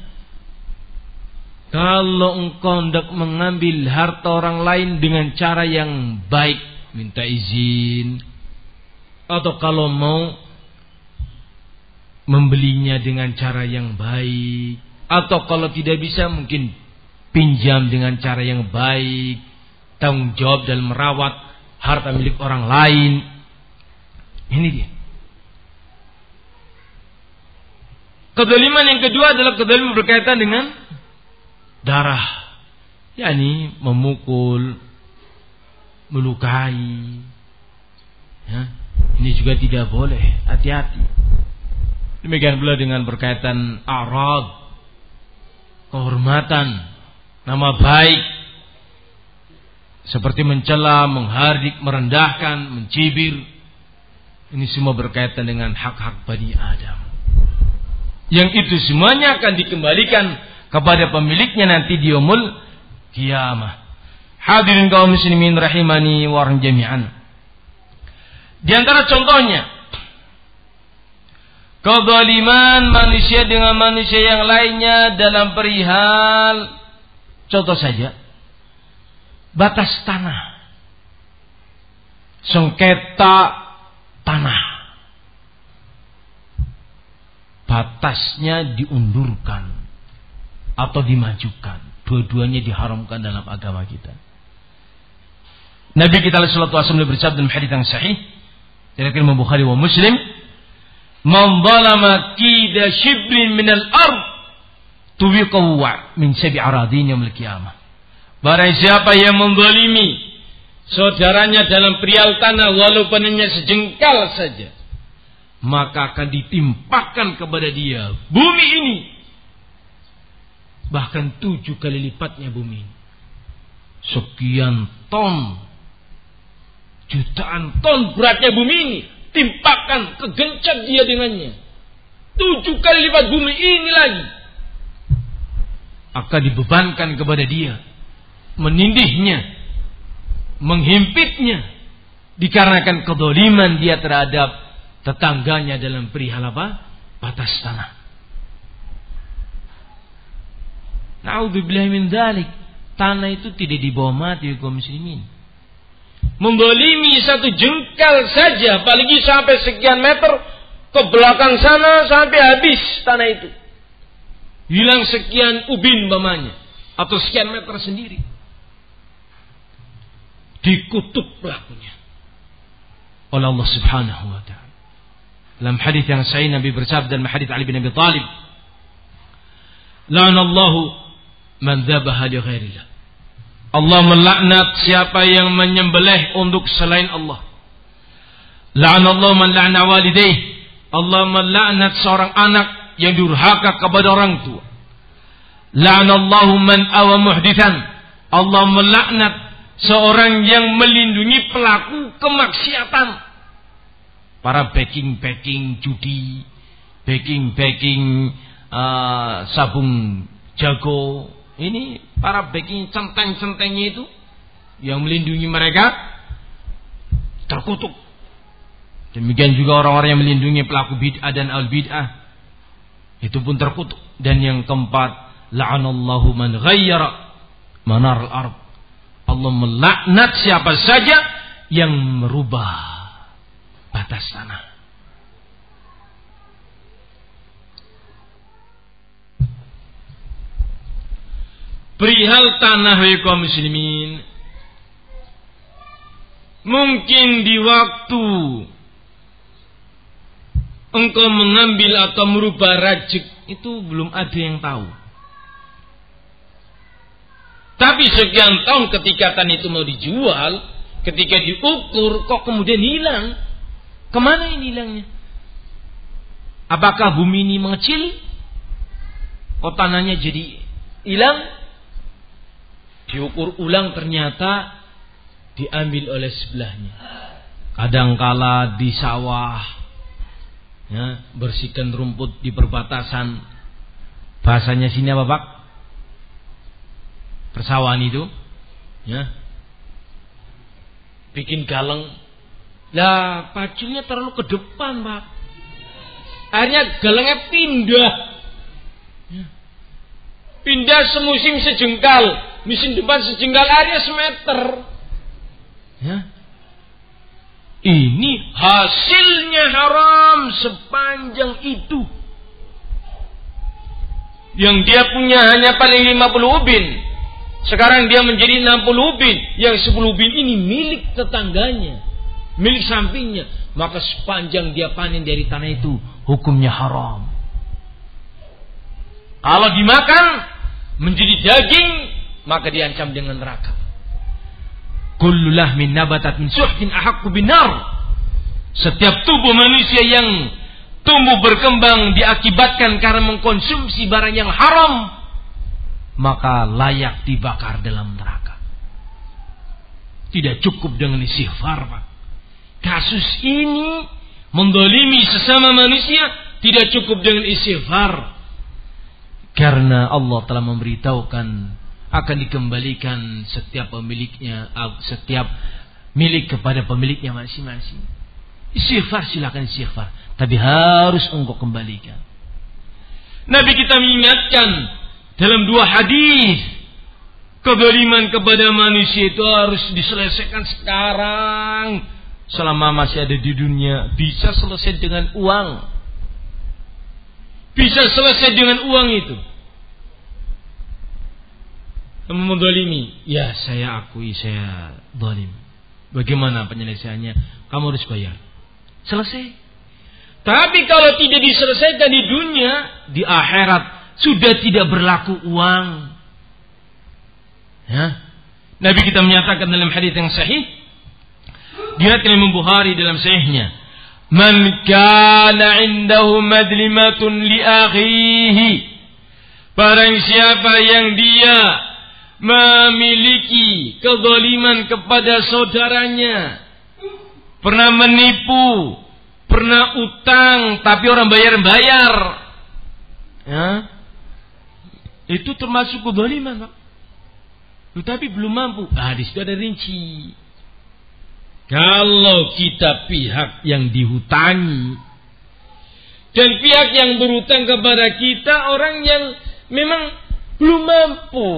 kalau engkau hendak mengambil harta orang lain dengan cara yang baik, minta izin, atau kalau mau membelinya dengan cara yang baik, atau kalau tidak bisa mungkin pinjam dengan cara yang baik, tanggung jawab dalam merawat harta milik orang lain. Ini dia. Kedzaliman yang kedua adalah kedzaliman berkaitan dengan darah, yakni memukul, melukai. Ya, ini juga tidak boleh, hati-hati. Demikian pula dengan berkaitan a'rad, kehormatan, nama baik, seperti mencela, menghardik, merendahkan, mencibir. Ini semua berkaitan dengan hak-hak Bani Adam, yang itu semuanya akan dikembalikan kepada pemiliknya nanti di yaumul qiyamah. Hadirin kaum muslimin rahimani wa rahim jami'an. Di antara contohnya kezaliman manusia dengan manusia yang lainnya dalam perihal, contoh saja, batas tanah, sengketa tanah, batasnya diundurkan atau dimajukan. Dua-duanya diharamkan dalam agama kita. Nabi kita sallallahu alaihi wasallam bersabda dalam hadis yang sahih dari Imam Bukhari wa Muslim, "Man zalama kida shibrin min al-ard tuwiqahu min sab'i aradin yaumil qiyamah." Barang siapa yang menzalimi saudaranya dalam perihal tanah walaupun hanya sejengkal saja, maka akan ditimpakan kepada dia bumi ini, bahkan 7 kali lipatnya bumi ini. Sekian ton, jutaan ton beratnya bumi ini, timpakan, kegencet dia dengannya. 7 kali lipat bumi ini lagi akan dibebankan kepada dia, menindihnya, menghimpitnya, dikarenakan kedzaliman dia terhadap tetangganya dalam perihal apa? Batas tanah. Na'udzubillah min dzalik. Tanah itu tidak dibawa mati kaum muslimin. Menggolimi 1 jengkal saja, apalagi sampai sekian meter ke belakang sana sampai habis tanah itu. Hilang sekian ubin mamanya atau sekian meter sendiri. Dikutuk pelakunya oleh Allah Subhanahu wa ta'ala. Dalam hadis yang sahih Nabi bersabda, dalam hadis Ali bin Abi Thalib, "La'anallahu man dzabaha li ghairillah." Allah melaknat siapa yang menyembelih untuk selain Allah. "La'anallahu man la'ana walidayh." Allah melaknat seorang anak yang durhaka kepada orang tua. "La'anallahu man awa muhditsan." Allah melaknat seorang yang melindungi pelaku kemaksiatan. Para backing judi, backing sabung jago, ini para backing centeng-centengnya itu yang melindungi mereka terkutuk. Demikian juga orang-orang yang melindungi pelaku bid'ah dan al-bid'ah, itu pun terkutuk. Dan yang keempat, la'anallahu man ghayyara manar al-ard. Allah melaknat siapa saja yang merubah batas tanah. Perihal tanah kaum muslimin, mungkin di waktu engkau mengambil atau merubah rajik itu belum ada yang tahu. Tapi sekian tahun ketika tanah itu mau dijual, ketika diukur kok kemudian hilang. Kemana ini hilangnya? Apakah bumi ini mengecil? Kok tanahnya jadi hilang? diukur ulang ternyata diambil oleh sebelahnya. Kadangkala di sawah, ya, bersihkan rumput di perbatasan. Bahasanya sini apa, Pak? Persawahan itu, ya, bikin galeng. Lah, pacunya terlalu ke depan, Pak. Akhirnya galengnya pindah, ya. Pindah semusim sejengkal, musim depan sejengkal, akhirnya semeter, ya. Ini hasilnya haram sepanjang itu. Yang dia punya hanya paling 50 ubin. Sekarang dia menjadi 60 ubin. Yang 10 ubin ini milik tetangganya, milik sampingnya. Maka sepanjang dia panen dari tanah itu, hukumnya haram. Kalau dimakan menjadi daging, maka diancam dengan neraka. Kullu lahmin nabatat min suhtin ahaqqu binar. Setiap tubuh manusia yang tumbuh berkembang diakibatkan karena mengkonsumsi barang yang haram, maka layak dibakar dalam neraka. Tidak cukup dengan istighfar, Pak. Kasus ini mendolimi sesama manusia tidak cukup dengan istighfar, karena Allah telah memberitahukan akan dikembalikan setiap pemiliknya, setiap milik kepada pemiliknya masing-masing. Istighfar, silakan istighfar, tapi harus engkau kembalikan. Nabi kita mengingatkan dalam dua hadis, kezaliman kepada manusia itu harus diselesaikan sekarang. Selama masih ada di dunia, bisa selesai dengan uang. Bisa selesai dengan uang itu. Mendolimi, ya saya akui saya dolim. Bagaimana penyelesaiannya? Kamu harus bayar. Selesai. Tapi kalau tidak diselesaikan di dunia, di akhirat sudah tidak berlaku uang. Ya. Nabi kita menyatakan dalam hadis yang sahih, diriwayatkan Imam Bukhari dalam sahihnya, "Man kana 'indahu madlimatun li akhihi." Barang siapa yang dia memiliki kezaliman kepada saudaranya, pernah menipu, pernah utang tapi orang bayar-bayar, ya, itu termasuk kezaliman, Pak. Tetapi belum mampu. Nah, di situ ada rinci. Kalau kita pihak yang dihutangi dan pihak yang berhutang kepada kita orang yang memang belum mampu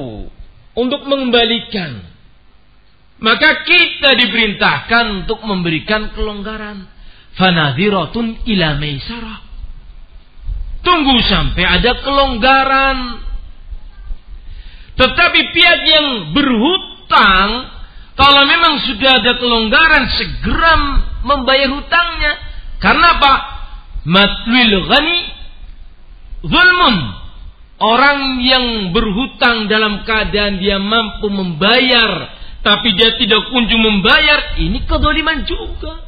untuk mengembalikan, maka kita diperintahkan untuk memberikan kelonggaran. Fanadhiratun ila maisarah. Tunggu sampai ada kelonggaran. Tetapi pihak yang berhutang, kalau memang sudah ada kelonggaran, segera membayar hutangnya. Karena apa? Matlul ghani zulmun. Orang yang berhutang dalam keadaan dia mampu membayar, tapi dia tidak kunjung membayar, ini kedzaliman juga.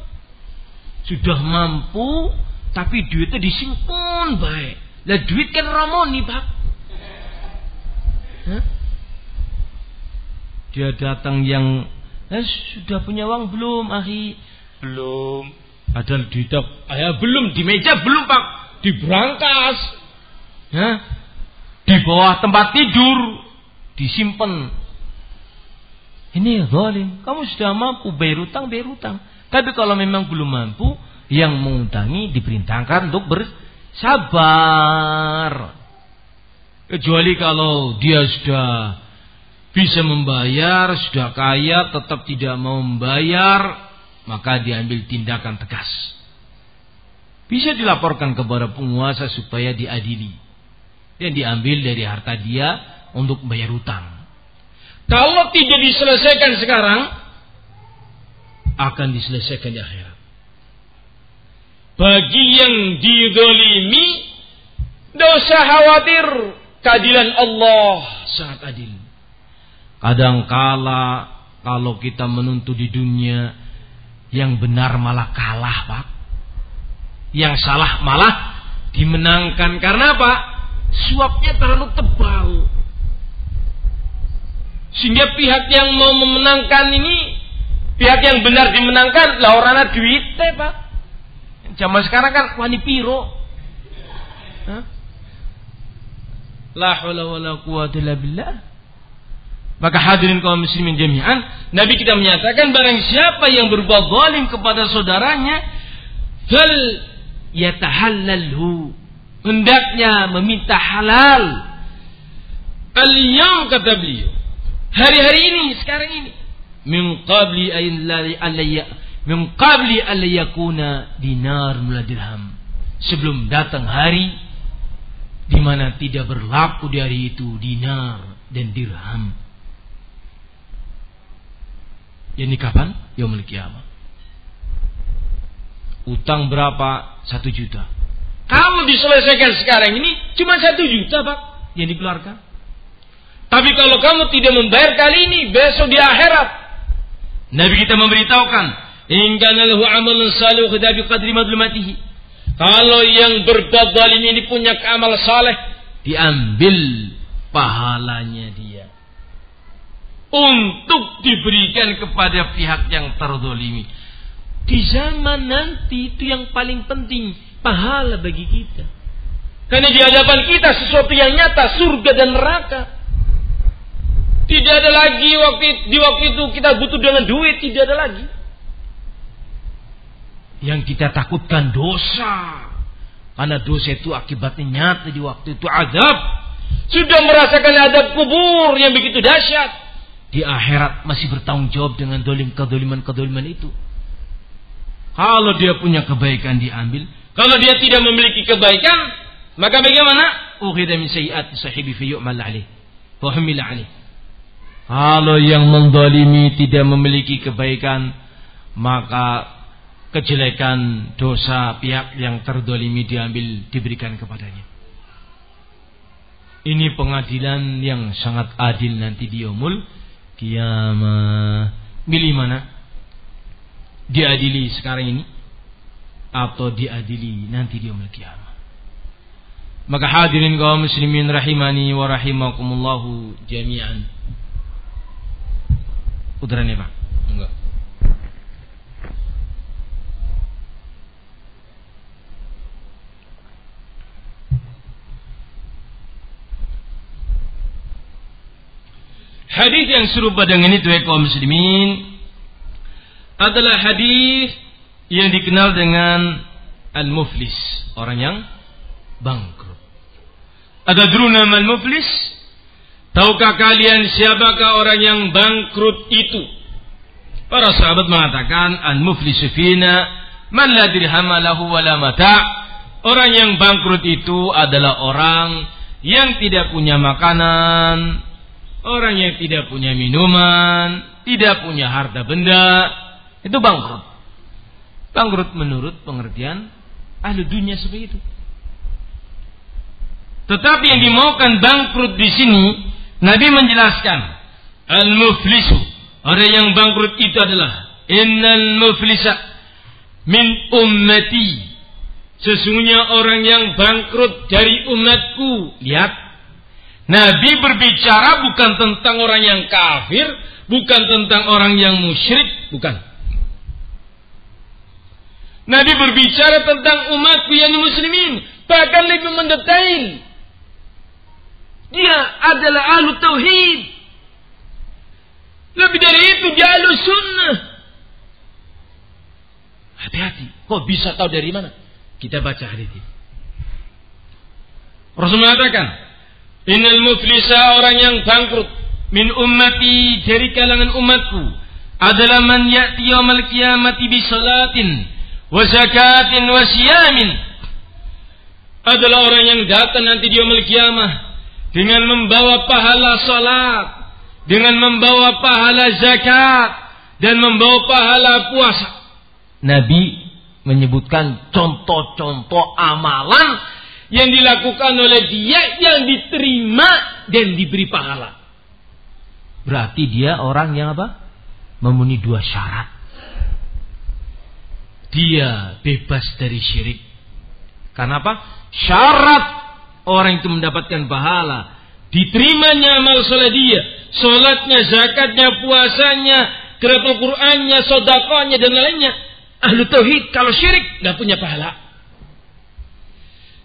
Sudah mampu, tapi duitnya disimpan baik. Lah duit kan ramoni, Pak. Hah? Dia datang yang sudah punya uang belum, akhi? Belum. Padahal duitnya belum di meja, belum, Pak. Di brankas. Hah? Di bawah tempat tidur disimpan. Ini zalim. Kamu sudah mampu bayar utang. Tapi kalau memang belum mampu, yang mengutangi diperintahkan untuk bersabar. Kecuali kalau dia sudah bisa membayar, sudah kaya, tetap tidak mau membayar, maka diambil tindakan tegas. Bisa dilaporkan kepada penguasa supaya diadili dan diambil dari harta dia untuk membayar hutang. Kalau tidak diselesaikan sekarang, akan diselesaikan di akhirat. Bagi yang dizalimi, tidak usah khawatir, keadilan Allah sangat adil. Kadangkala kalau kita menuntut di dunia, yang benar malah kalah, Pak. Yang salah malah dimenangkan. Karena apa? Suapnya terlalu tebal. Sehingga pihak yang mau memenangkan ini, pihak yang benar dimenangkan, lah orangnya duitnya Pak. Zaman sekarang kan wani piro. La haula wala quwwata illa billah. Maka hadirin kaum muslimin jami'an, Nabi kita menyatakan barang siapa yang berbuat zalim kepada saudaranya, fal yatahallalhu, hendaknya meminta halal. Al-yawm kata beliau, hari-hari ini, sekarang ini, min qabli an yakuna dinar wala dirham, sebelum datang hari di mana tidak berlaku dari itu dinar dan dirham. Ini kapan? Yaumul Qiyamah. Utang berapa? 1 juta. Kalau diselesaikan sekarang ini cuma 1 juta Pak yang dikeluarkan. Tapi kalau kamu tidak membayar kali ini, besok di akhirat Nabi kita memberitahukan, in kana lahu amalun salih bi qadri madlumatihi, kalau yang berbuat zalim ini punya amal saleh, diambil pahalanya dia untuk diberikan kepada pihak yang terzalimi. Di zaman nanti itu yang paling penting pahala bagi kita. Karena di hadapan kita sesuatu yang nyata, surga dan neraka. Tidak ada lagi di waktu itu kita butuh dengan duit, tidak ada lagi. Yang kita takutkan dosa. Karena dosa itu akibatnya nyata di waktu itu azab. Sudah merasakan azab kubur yang begitu dahsyat. Di akhirat masih bertanggung jawab dengan kedoliman itu. Kalau dia punya kebaikan diambil, kalau dia tidak memiliki kebaikan, maka bagaimana? Ukhidha min sayyi'ati sahibi fi yu'mal 'alaih wa humila 'alaih. Kalau yang mendolimi tidak memiliki kebaikan, maka kejelekan dosa pihak yang terdolimi diambil, diberikan kepadanya. Ini pengadilan yang sangat adil nanti di Yaumul Qiyamah. Milih mana? Diadili sekarang ini atau diadili nanti di yaumul qiyamah. Maka hadirin kaum muslimin rahimani wa rahimakumullahu jami'an. Udaranya Pak? Enggak. Hadis yang serupa dengan itu kaum muslimin adalah hadis yang dikenal dengan al-muflis, orang yang bangkrut. Atadruna mal muflis? Tahukah kalian siapakah orang yang bangkrut itu? Para sahabat mengatakan al-muflisu fina man la dirhama lahu wa la mata'. Orang yang bangkrut itu adalah orang yang tidak punya makanan, orang yang tidak punya minuman, tidak punya harta benda, itu bangkrut. Bangkrut menurut pengertian ahli dunia seperti itu. Tetapi yang dimaukan bangkrut di sini, Nabi menjelaskan, al-muflisu, orang yang bangkrut itu adalah, innal muflisa min ummati, sesungguhnya orang yang bangkrut dari umatku. Lihat, Nabi berbicara bukan tentang orang yang kafir, bukan tentang orang yang musyrik, bukan. Nabi berbicara tentang umatku yang muslimin, bahkan lebih mendetail. Dia adalah ahlu tauhid. Lebih dari itu dia ahlu sunnah. Hati-hati, kok bisa tahu dari mana? Kita baca hadis ini. Rasul mengatakan, innal muflisa, orang yang bangkrut, min ummati, dari kalangan umatku, adalah man ya'ti yawmal qiyamati bi salatin wa zakatin wa siyamin, adalah orang yang datang nanti di yaumul qiyamah dengan membawa pahala salat, dengan membawa pahala zakat, dan membawa pahala puasa. Nabi menyebutkan contoh-contoh amalan yang dilakukan oleh dia, yang diterima dan diberi pahala. Berarti dia orang yang apa? Memenuhi 2 syarat. Dia bebas dari syirik. Karena apa? Syarat orang itu mendapatkan pahala, diterimanya amal soleh dia, sholatnya, zakatnya, puasanya, keratul Qur'annya, sodakohnya, dan lainnya. Ahlu tauhid kalau syirik nggak punya pahala.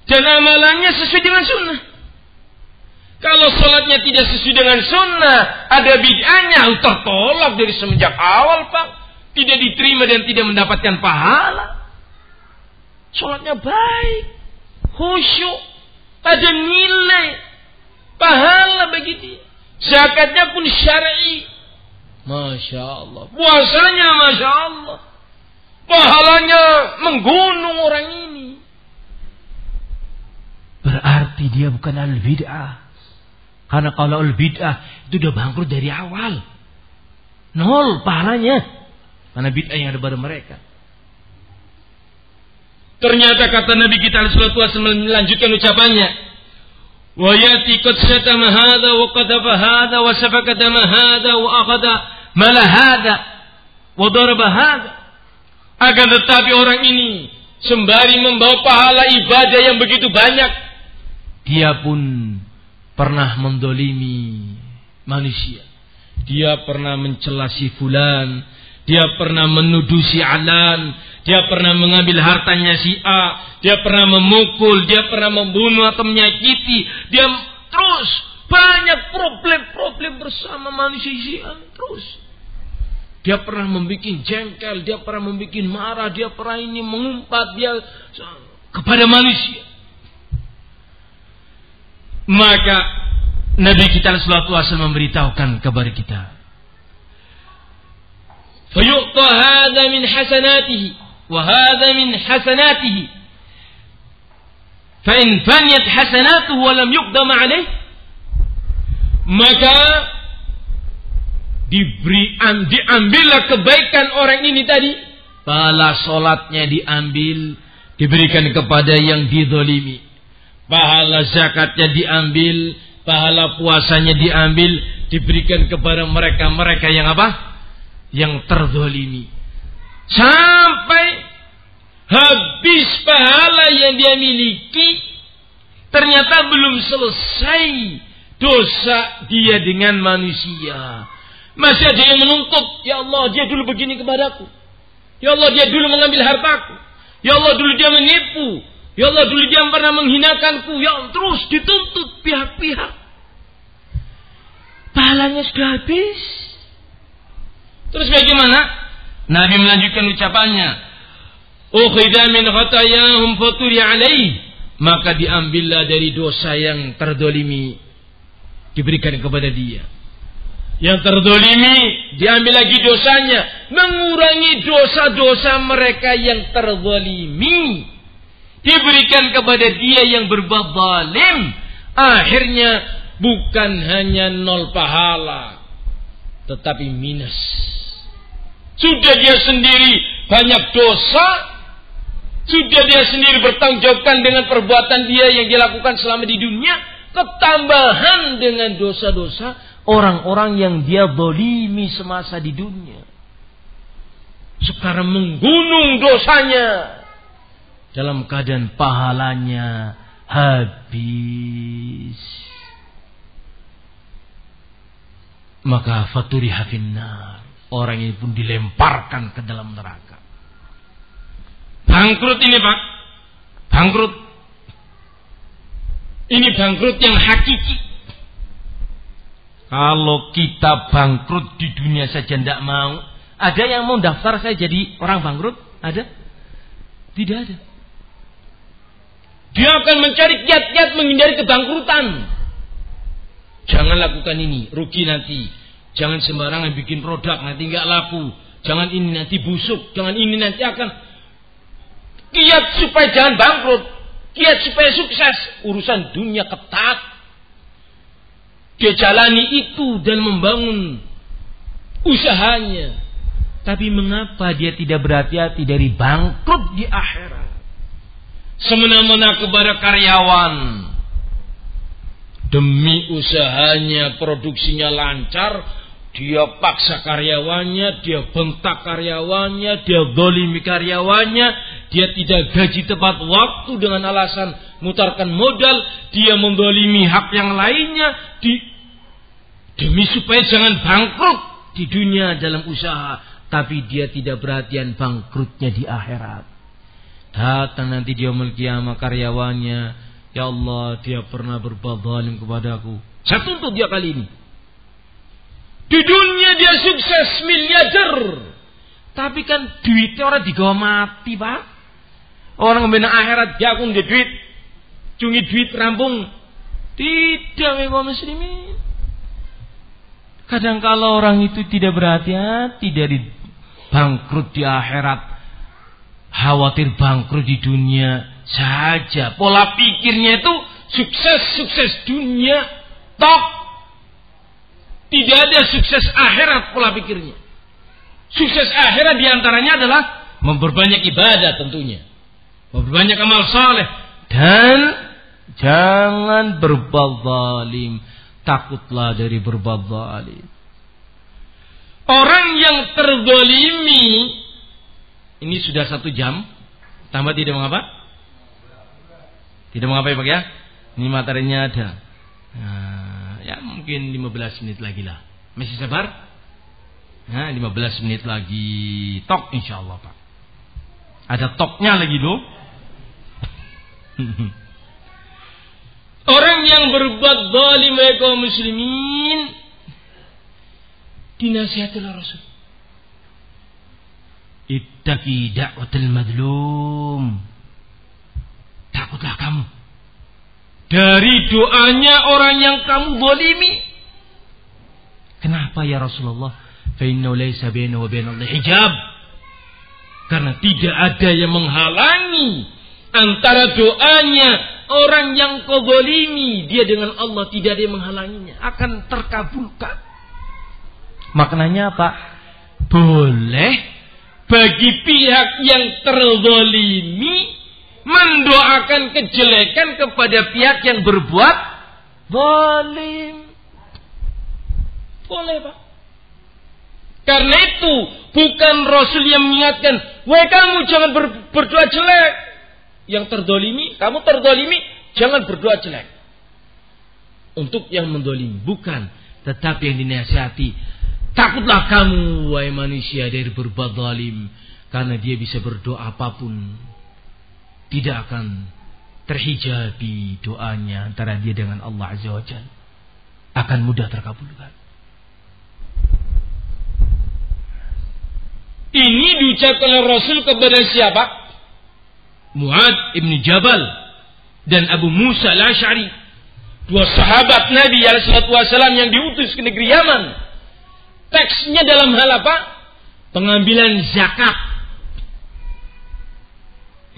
Dan amalannya sesuai dengan sunnah. Kalau sholatnya tidak sesuai dengan sunnah, ada bid'ahnya, tertolak dari semenjak awal, Pak. Tidak diterima dan tidak mendapatkan pahala. Sholatnya baik, khusyuk, ada nilai pahala bagi dia. Zakatnya pun syar'i. Masya Allah. Puasanya Masya Allah. Pahalanya menggunung orang ini. Berarti dia bukan al-bid'ah. Karena kalau al-bid'ah itu udah bangkrut dari awal. Nol pahalanya. Karena bid'ah yang ada pada mereka. Ternyata kata Nabi kita sallallahu alaihi wasallam melanjutkan ucapannya. Wa yati qad satama hadha wa qadafa hadha wa safaka dama hadha wa akhadha mala hadha wa daraba hadha. Akan tetapi orang ini sembari membawa pahala ibadah yang begitu banyak, dia pun pernah mendolimi manusia. Dia pernah mencela si fulan, dia pernah menuduh si alan, dia pernah mengambil hartanya si A, dia pernah memukul, dia pernah membunuh atau menyakiti, dia terus banyak problem-problem bersama manusia si A terus. Dia pernah membuat jengkel, dia pernah membuat marah, dia pernah ini mengumpat dia kepada manusia. Maka Nabi kita sallallahu alaihi wasallam memberitahukan kepada kita. Fayuqta hadza min hasanatihi wa hadza min hasanatihi. Fa in faniyat hasanatuhu wa lam yuqdam alaihi, maka diambillah kebaikan orang ini tadi. Pahala sholatnya diambil, diberikan kepada yang dizolimi. Pahala zakatnya diambil, pahala puasanya diambil, diberikan kepada mereka-mereka yang apa? Yang terzolimi. Sampai habis pahala yang dia miliki, ternyata belum selesai dosa dia dengan manusia. Masih ada yang menuntut, ya Allah dia dulu begini kepadaku, ya Allah dia dulu mengambil hartaku, ya Allah dulu dia menipu, ya Allah dulu dia pernah menghinakanku, ya terus dituntut pihak-pihak. Pahalanya sudah habis. Terus bagaimana? Nabi melanjutkan ucapannya, "Ukhidha min khatayahum faturi alaihi." Maka diambillah dari dosa yang terdolimi, diberikan kepada dia. Yang terdolimi diambil lagi dosanya, mengurangi dosa-dosa mereka yang terdolimi, diberikan kepada dia yang berbuat zalim. Akhirnya bukan hanya nol pahala, tetapi minus. Sudah dia sendiri banyak dosa, sudah dia sendiri bertanggung jawabkan dengan perbuatan dia yang dia lakukan selama di dunia, ketambahan dengan dosa-dosa orang-orang yang dia dolimi semasa di dunia. Sekarang menggunung dosanya. Dalam keadaan pahalanya habis. Maka faturi hafinnar. Orang ini pun dilemparkan ke dalam neraka. Bangkrut ini Pak. Bangkrut. Ini bangkrut yang hakiki. Kalau kita bangkrut di dunia saja tidak mau. Ada yang mau daftar saya jadi orang bangkrut? Ada? Tidak ada. Dia akan mencari kiat-kiat menghindari kebangkrutan. Jangan lakukan ini, rugi nanti. Jangan sembarangan bikin produk, nanti nggak laku. Jangan ini nanti busuk. Jangan ini nanti akan. Kiat supaya jangan bangkrut. Kiat supaya sukses. Urusan dunia ketat. Dia jalani itu dan membangun usahanya. Tapi mengapa dia tidak berhati-hati dari bangkrut di akhirat? Semena-mena kepada karyawan. Demi usahanya, produksinya lancar, dia paksa karyawannya, dia bentak karyawannya, dia zalimi karyawannya, dia tidak gaji tepat waktu dengan alasan mutarkan modal, dia mendolimi hak yang lainnya, demi supaya jangan bangkrut di dunia dalam usaha, tapi dia tidak perhatian bangkrutnya di akhirat. Datang nanti dia melkiamah karyawannya, ya Allah, dia pernah berbuat zalim kepadaku, saya tuntut dia kali ini. Di dunia dia sukses miliarder, tapi kan duitnya orang digawa mati, Pak. Orang membina akhirat dia akan jadi duit, cungi duit rampung. Tidak, memang muslimin. Kadangkala orang itu tidak berhati-hati dari bangkrut di akhirat, khawatir bangkrut di dunia saja. Pola pikirnya itu sukses dunia tok, tidak ada sukses akhirat. Pola pikirnya sukses akhirat diantaranya adalah memperbanyak ibadah tentunya, memperbanyak amal saleh, dan jangan berbuat zalim. Takutlah dari berbuat zalim. Orang yang terzalimi, ini sudah 1 jam, tambah tidak mengapa? Tidak mengapa ya Pak ya? Ini materinya ada. Nah, ya mungkin 15 menit lagi lah. Masih sabar? Nah, 15 menit lagi. Tok insya Allah Pak. Ada toknya lagi do. Orang yang berbuat zalim ya kaum muslimin, dinasihatilah Rasul. Ittaqi da'watal madlum. Takutlah kamu dari doanya orang yang kamu zalimi. Kenapa ya Rasulullah? Fa innahu laysa bainahu wa bainallahi hijab. Karena tidak ada yang menghalangi antara doanya orang yang kau zalimi dia dengan Allah, tidak ada yang menghalanginya, akan terkabulkan. Maknanya apa? Boleh bagi pihak yang terzalimi mendoakan kejelekan kepada pihak yang berbuat zalim. Boleh Pak. Karena itu bukan Rasul yang mengingatkan, wahai kamu jangan berdoa jelek. Yang terdolimi, kamu terdolimi, jangan berdoa jelek untuk yang mendolimi. Bukan, tetapi yang dinasihati, takutlah kamu wahai manusia dari berbuat zalim, karena dia bisa berdoa apapun, tidak akan terhijabi doanya antara dia dengan Allah Azza wa Jalla, akan mudah terkabulkan. Ini diucapkan oleh Rasul kepada siapa? Mu'ad ibn Jabal dan Abu Musa al-Asy'ari, 2 sahabat Nabi SAW yang diutus ke negeri Yaman. Teksnya dalam hal apa? Pengambilan zakat.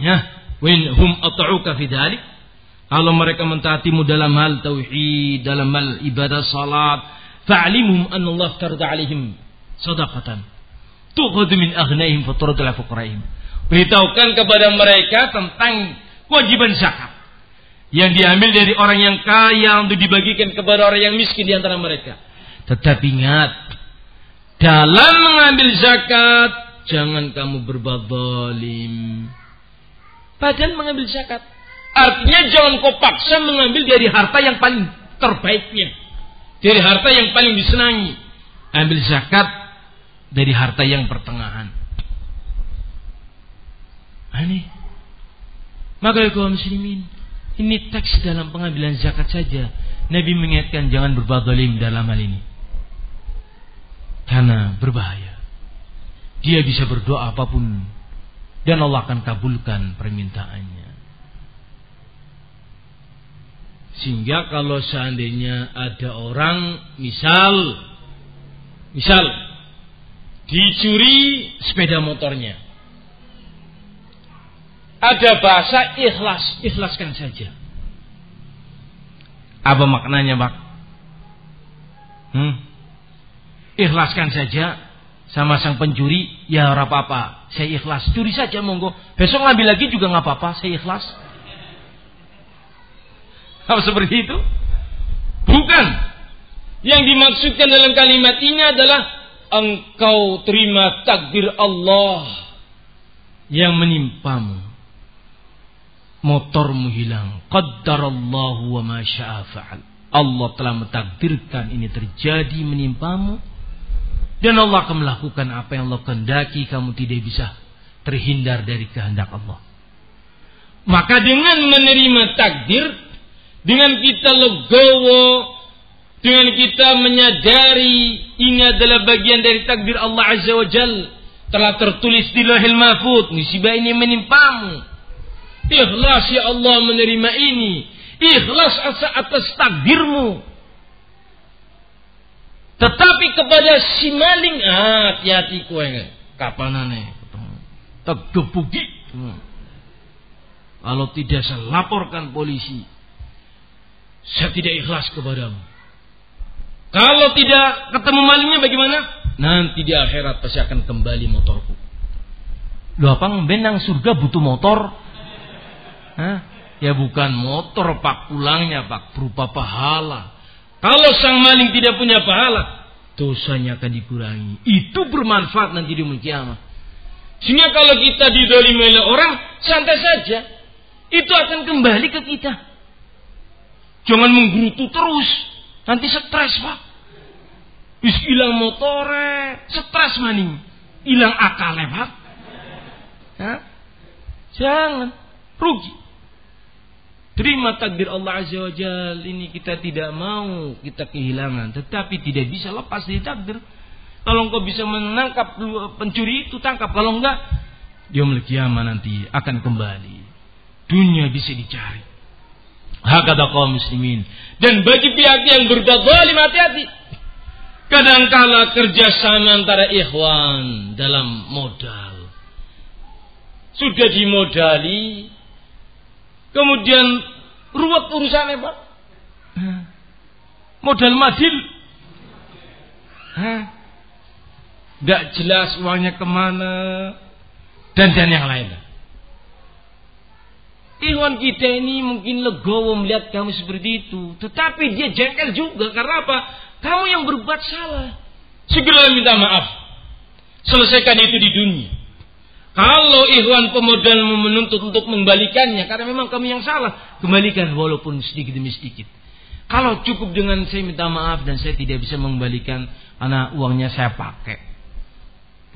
Ya, winhum ata'uka fi dzalik. Kalau mereka mentaatimu dalam hal tauhid, dalam hal ibadah salat, fa'alimhum anna Allah tarda alaihim sadaqatan tu'khadhu min aghnaihim fa turadu ila fuqaraihim. Beritahukan kepada mereka tentang kewajiban zakat yang diambil dari orang yang kaya untuk dibagikan kepada orang yang miskin di antara mereka. Tetapi ingat, dalam mengambil zakat jangan kamu berbuat zalim. Padahal mengambil zakat artinya jangan kau paksa mengambil dari harta yang paling terbaiknya, dari harta yang paling disenangi. Ambil zakat dari harta yang pertengahan. Aneh. Maka kaum muslimin, ini teks dalam pengambilan zakat saja Nabi mengingatkan jangan berbuat zalim dalam hal ini, karena berbahaya. Dia bisa berdoa apapun dan Allah akan kabulkan permintaannya. Sehingga kalau seandainya ada orang misal dicuri sepeda motornya, ada bahasa ikhlaskan saja. Apa maknanya Pak? Ikhlaskan saja sama sang pencuri, ya ora apa-apa, saya ikhlas. Curi saja monggo. Besok ngambil lagi juga enggak apa-apa, saya ikhlas. Apa seperti itu? Bukan. Yang dimaksudkan dalam kalimat ini adalah engkau terima takdir Allah yang menimpamu. Motormu hilang, qaddarallahu wa ma syaa fa'al. Allah telah mentakdirkan ini terjadi menimpamu, dan Allah akan melakukan apa yang Allah kehendaki. Kamu tidak bisa terhindar dari kehendak Allah. Maka dengan menerima takdir, dengan kita legowo, dengan kita menyadari ini adalah bagian dari takdir Allah Azza wa Jalla, telah tertulis di Lauhil Mahfuz, musibah ini menimpamu. Ikhlas ya Allah menerima ini. Ikhlas atas takdirmu. Tetapi kepada si maling, hati-hati kowe kapanane ketemu. Tegebuki. Kalau tidak saya laporkan polisi. Saya tidak ikhlas kepadamu. Kalau tidak ketemu malingnya bagaimana? Nanti di akhirat pasti akan kembali motorku. Loh, apa nang surga butuh motor? Hah? Ya bukan motor pak pulangnya pak, berupa pahala. Kalau sang maling tidak punya pahala, dosanya akan dikurangi. Itu bermanfaat nanti di hari kiamat. Sehingga kalau kita didolimi oleh orang, santai saja. Itu akan kembali ke kita. Jangan menggerutu terus. Nanti stres pak. Bis hilang motore, stres maning. Hilang akal pak. Hah? Jangan. Rugi. Terima takdir Allah Azza wa Jalla. Ini kita tidak mau kita kehilangan. Tetapi tidak bisa lepas dari takdir. Kalau engkau bisa menangkap pencuri itu, tangkap. Kalau enggak, yaumul kiamah nanti akan kembali. Dunia bisa dicari. Hakada kaum muslimin. Dan bagi pihak yang berbuat zalim, hati-hati. Kadangkala kerjasama antara ikhwan dalam modal. Sudah dimodali, kemudian ruwet urusannya pak. Modal madil. Tidak jelas uangnya kemana. Dan yang lainnya. Ikhwan kita ini mungkin legowo melihat kamu seperti itu. Tetapi dia jengkel juga. Karena apa? Kamu yang berbuat salah. Segera minta maaf. Selesaikan itu di dunia. Kalau ikhwan pemodal menuntut untuk membalikannya. Karena memang kamu yang salah. Kembalikan walaupun sedikit demi sedikit. Kalau cukup dengan saya minta maaf. Dan saya tidak bisa mengembalikan. Karena uangnya saya pakai.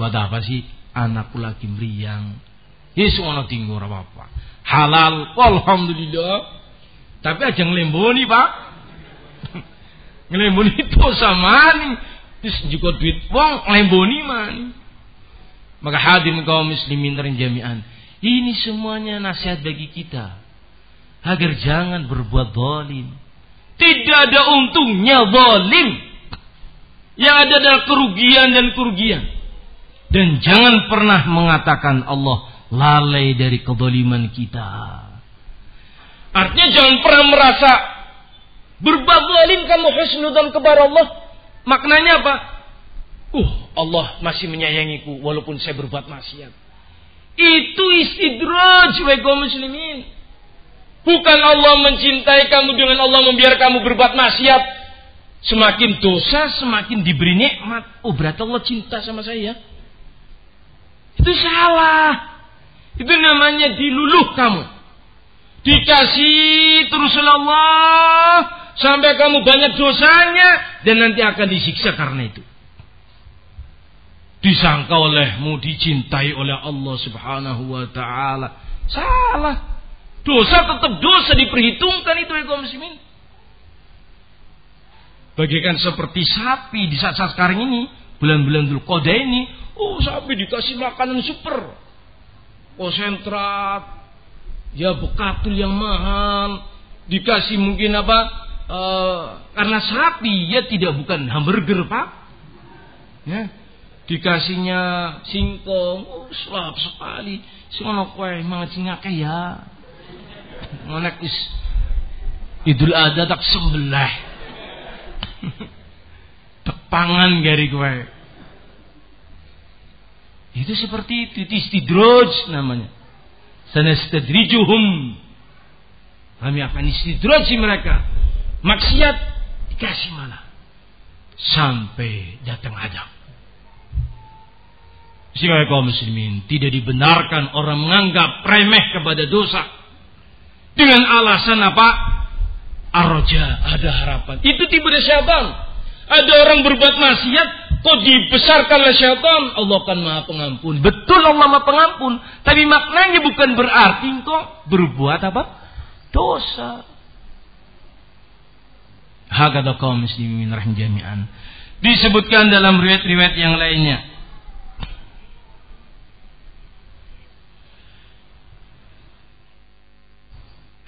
Buat apa sih? Anakku lagi meriang. Yesus ana tinggal apa-apa. Halal, alhamdulillah. Tapi aja ngelemboni pak. Ngelemboni itu sama nih. Terus juga duit wong ngelemboni man. Maka hadirin kaum muslimin jami'an, ini semuanya nasihat bagi kita agar jangan berbuat zalim. Tidak ada untungnya zalim. Yang ada adalah kerugian dan kerugian. Dan jangan pernah mengatakan Allah lalai dari kezaliman kita. Artinya jangan pernah merasa berbuat zalim kamu husnudzan kepada Allah. Maknanya apa? Allah masih menyayangiku walaupun saya berbuat maksiat. Itu istidraj wa kaum muslimin. Bukan Allah mencintai kamu dengan Allah membiarkan kamu berbuat maksiat. Semakin dosa semakin diberi nikmat. Berarti Allah cinta sama saya. Itu salah. Itu namanya diluluh kamu. Dikasih terus Allah sampai kamu banyak dosanya dan nanti akan disiksa karena itu. Disangka olehmu dicintai oleh Allah Subhanahu wa taala. Salah. Dosa tetap dosa diperhitungkan itu ya kaum muslimin. Bagikan seperti sapi di saat-saat sekarang ini, bulan-bulan Dzulqa'dah ini, sapi dikasih makanan super. Konsentrat, ya bekatul yang mahal, dikasih mungkin karena sapi ya tidak bukan hamburger pak, ya dikasihnya singkong, slap sekali, semua kue mangat singake ya, ngonek is Idul Adha tak sembelah, tepangan gari kue. Itu seperti itu istidraj namanya. Sanastadrijuhum. Kami akan istidraj mereka. Maksiat dikasih malah sampai datang adab. Sehingga kaum muslimin tidak dibenarkan orang menganggap remeh kepada dosa dengan alasan apa? Ar-Raja, ada harapan. Itu tiba dari syaitan. Ada orang berbuat maksiat, kok dibesarkan oleh syaitan. Allah kan maha pengampun. Betul Allah maha pengampun. Tapi maknanya bukan berarti kok berbuat apa? Dosa. Hakadha kaum muslimin rahim jami'an. Disebutkan dalam riwayat-riwayat yang lainnya.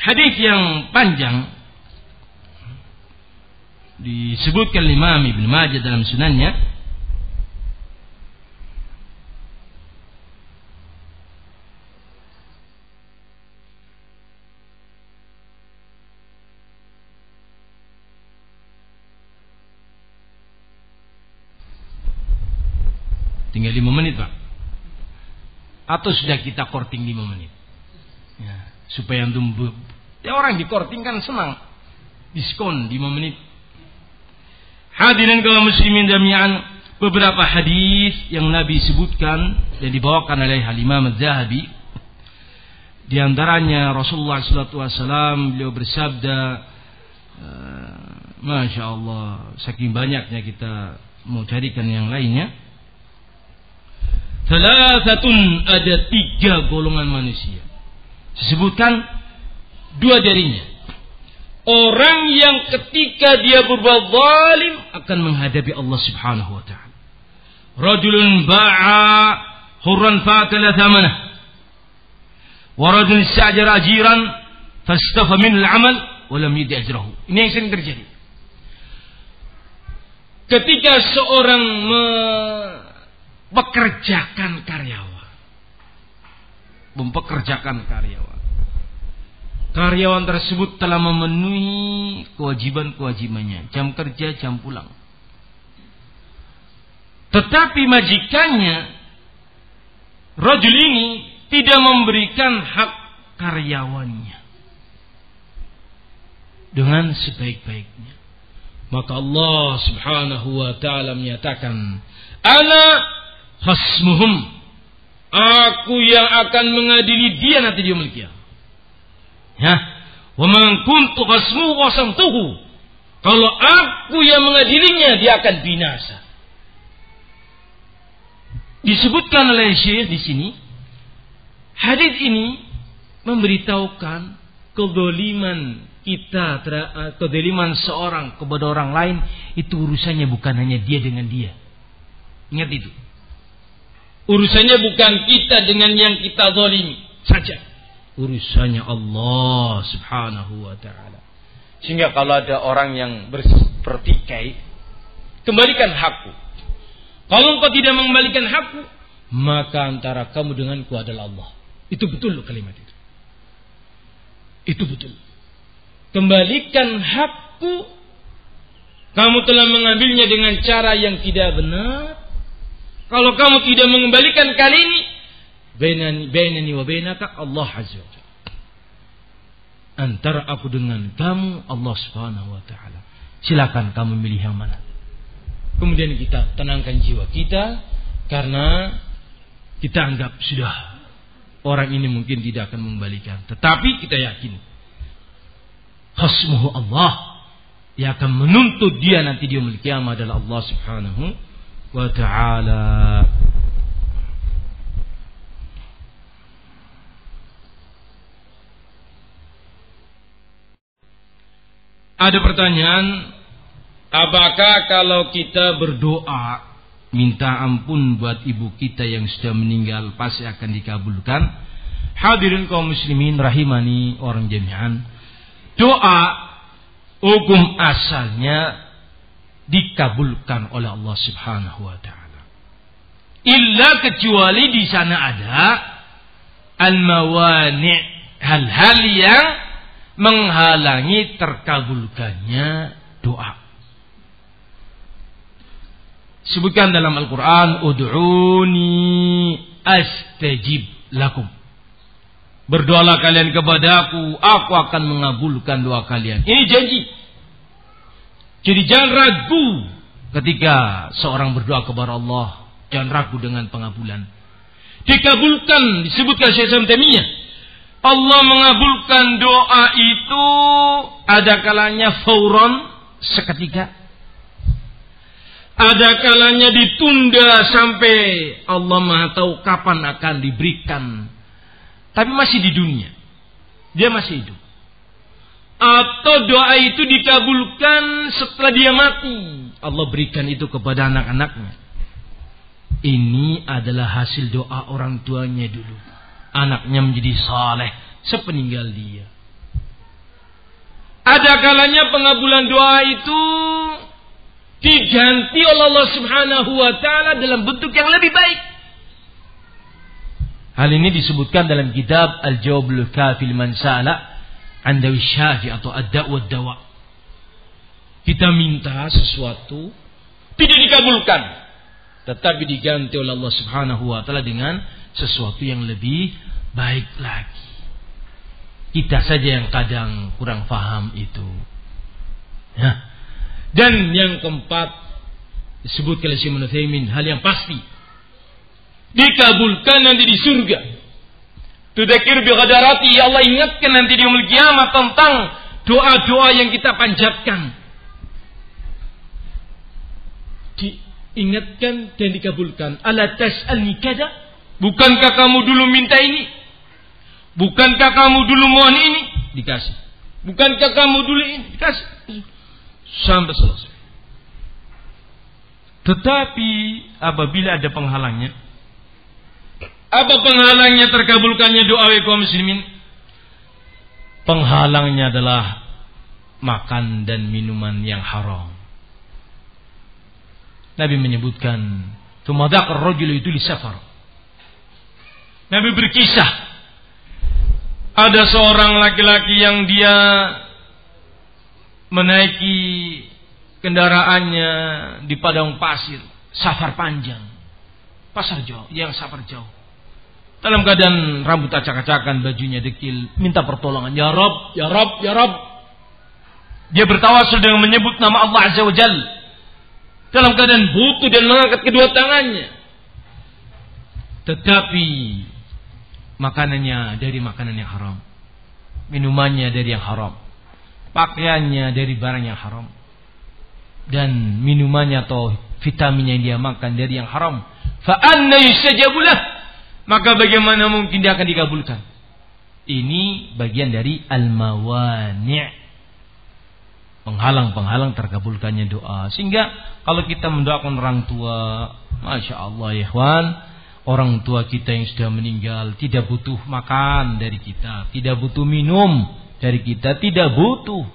Hadis yang panjang disebutkan Imam Ibnu Majah dalam sunannya. Tinggal 5 menit, Pak. Atau sudah kita korting 5 menit. Ya, supaya antum orang dikorting kan senang. Diskon 5 menit. Hadirin kaum muslimin jami'an, beberapa hadis yang Nabi sebutkan dan dibawakan oleh Imam Az-Zahabi. Di antaranya Rasulullah sallallahu alaihi wasallam beliau bersabda, Masya Allah, saking banyaknya kita mau carikan yang lainnya. Thalathatun, ada 3 golongan manusia. Disebutkan 2 darinya. Orang yang ketika dia berbuat zalim akan menghadapi Allah Subhanahu wa taala. Rajulun ba'a hurran fa'akala thamanah. Wa rajulun ista'jara ajiran fastafa min al-'amal wa lam yudi ajrahu. Ini yang sering terjadi. Ketika seorang mempekerjakan karyawan. Karyawan tersebut telah memenuhi kewajiban-kewajibannya. Jam kerja, jam pulang. Tetapi majikannya, rajul ini tidak memberikan hak karyawannya dengan sebaik-baiknya. Maka Allah Subhanahu wa ta'ala menyatakan, Ana khasmuhum. Aku yang akan mengadili dia nanti di yaumil qiyamah. Ya, wa man kuntu qasmuhu wasamtuhu. Kalau aku yang mengadilinya, dia akan binasa. Disebutkan oleh Syekh di sini, hadis ini memberitahukan kezaliman kita, kezaliman seorang kepada orang lain itu urusannya bukan hanya dia dengan dia. Ingat itu. Urusannya bukan kita dengan yang kita zalimi saja. Urusannya Allah Subhanahu wa ta'ala. Sehingga kalau ada orang yang bertikai, kembalikan hakku. Kalau engkau tidak mengembalikan hakku, maka antara kamu denganku adalah Allah. Itu betul loh kalimat itu. Itu betul. Kembalikan hakku. Kamu telah mengambilnya dengan cara yang tidak benar. Kalau kamu tidak mengembalikan kali ini, bainani wa bainaka Allah azza wa jalla. Antara aku dengan kamu Allah subhanahu wa ta'ala. Silakan kamu milih yang mana. Kemudian kita tenangkan jiwa kita, karena kita anggap sudah orang ini mungkin tidak akan mengembalikan. Tetapi kita yakin khasmuhu Allah, yang akan menuntut dia nanti di yaumil qiyamah adalah Allah subhanahu wa ta'ala. Ada pertanyaan, apakah kalau kita berdoa minta ampun buat ibu kita yang sudah meninggal pasti akan dikabulkan? Hadirin kaum muslimin rahimani orang jami'an, doa hukum asalnya dikabulkan oleh Allah Subhanahu wa taala. Illa kecuali di sana ada al-mawani', hal-hal yang menghalangi terkabulkannya doa. Sebutkan dalam Al-Quran, Ud'uni astajib lakum. Berdoalah kalian kepadaku, aku akan mengabulkan doa kalian. Ini janji. Jadi jangan ragu ketika seorang berdoa kepada Allah. Jangan ragu dengan pengabulan. Dikabulkan, disebutkan Syekh Ibnu Taimiyah. Allah mengabulkan doa itu ada kalanya fauron, seketika. Ada kalanya ditunda sampai Allah Maha tahu kapan akan diberikan. Tapi masih di dunia. Dia masih hidup. Atau doa itu dikabulkan setelah dia mati. Allah berikan itu kepada anak-anaknya. Ini adalah hasil doa orang tuanya dulu. Anaknya menjadi saleh sepeninggal dia. Ada kalanya pengabulan doa itu diganti oleh Allah Subhanahu wa taala dalam bentuk yang lebih baik. Hal ini disebutkan dalam kitab Al-Jawabul Kafi liman sa'ala an dawi syafi atau ad-da'wa ad-dawa. Kita minta sesuatu tidak dikabulkan, tetapi diganti oleh Allah Subhanahu wa taala dengan sesuatu yang lebih baik lagi. Kita saja yang kadang kurang paham itu. Ya. Dan yang keempat disebut oleh Syekh Ibnu Utsaimin, hal yang pasti dikabulkan nanti di surga. Tudakir bi ghadarati, ya Allah ingatkan nanti di yaumul kiamat tentang doa-doa yang kita panjatkan. Diingatkan dan dikabulkan. Ala tas'alni kada? Bukankah kamu dulu minta ini? Bukankah kamu dulu mohon ini? Dikasih. Bukankah kamu dulu ini? Dikasih. Sampai selesai. Tetapi apabila ada penghalangnya. Apa penghalangnya terkabulkannya doa kaum muslimin? Penghalangnya adalah makan dan minuman yang haram. Nabi menyebutkan, tumadak ar-rajulu itu li safar. Nabi berkisah, ada seorang laki-laki yang dia menaiki kendaraannya di padang pasir, safar panjang, pasar jauh, yang safar jauh. Dalam keadaan rambut acak-acakan, bajunya dekil, minta pertolongan, ya Rabb, ya Rabb, ya Rabb. Dia bertawasul dengan menyebut nama Allah Azza wa Jalla. Dalam keadaan butuh dan mengangkat kedua tangannya. Tetapi makanannya dari makanan yang haram, minumannya dari yang haram, pakaiannya dari barang yang haram, dan minumannya atau vitaminnya yang dia makan dari yang haram. Fa anna yustajabu lah, maka bagaimana mungkin dia akan dikabulkan? Ini bagian dari al-mawani', penghalang-penghalang terkabulkannya doa. Sehingga kalau kita mendoakan orang tua, masya Allah ya ikhwan, orang tua kita yang sudah meninggal tidak butuh makan dari kita, tidak butuh minum dari kita, tidak butuh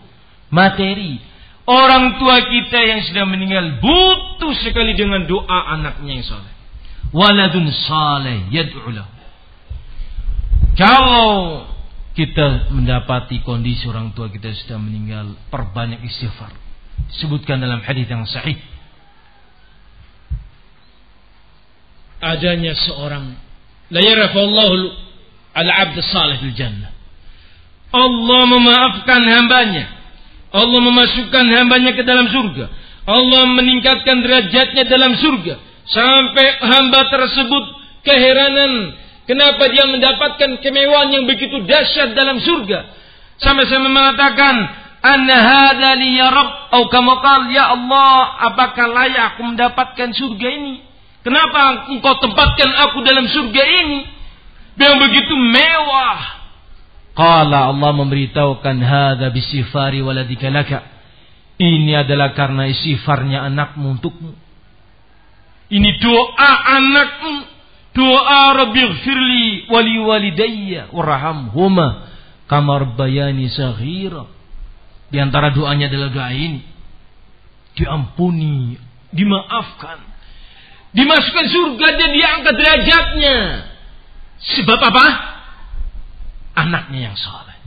materi. Orang tua kita yang sudah meninggal butuh sekali dengan doa anaknya yang saleh. Waladun saleh yad'u lahu. Kalau kita mendapati kondisi orang tua kita sudah meninggal, perbanyak istighfar. Disebutkan dalam hadis yang sahih, adanya seorang la yarafallahu al-'abd as-salih fil jannah. Allah memaafkan hambanya. Allah memasukkan hambanya ke dalam surga. Allah meningkatkan derajatnya dalam surga. Sampai hamba tersebut keheranan kenapa dia mendapatkan kemewahan yang begitu dahsyat dalam surga. Sampai-sampai mengatakan, "Anna hadza li ya Rabb," atau kama qala, "Ya Allah, apakah layak aku mendapatkan surga ini? Kenapa engkau tempatkan aku dalam surga ini yang begitu mewah?" Qala, Allah memberitahukan, "Hadza bisifari waladika laka." Ini adalah karena istighfarnya anakmu untukmu. Ini doa anakmu, doa rabbighfirli wa liwalidayya warhamhuma kama rabbayani saghira. Di antara doanya adalah doa ini. Diampuni, dimaafkan, dimasukkan surga dan diangkat derajatnya. Sebab apa? Anaknya yang saleh.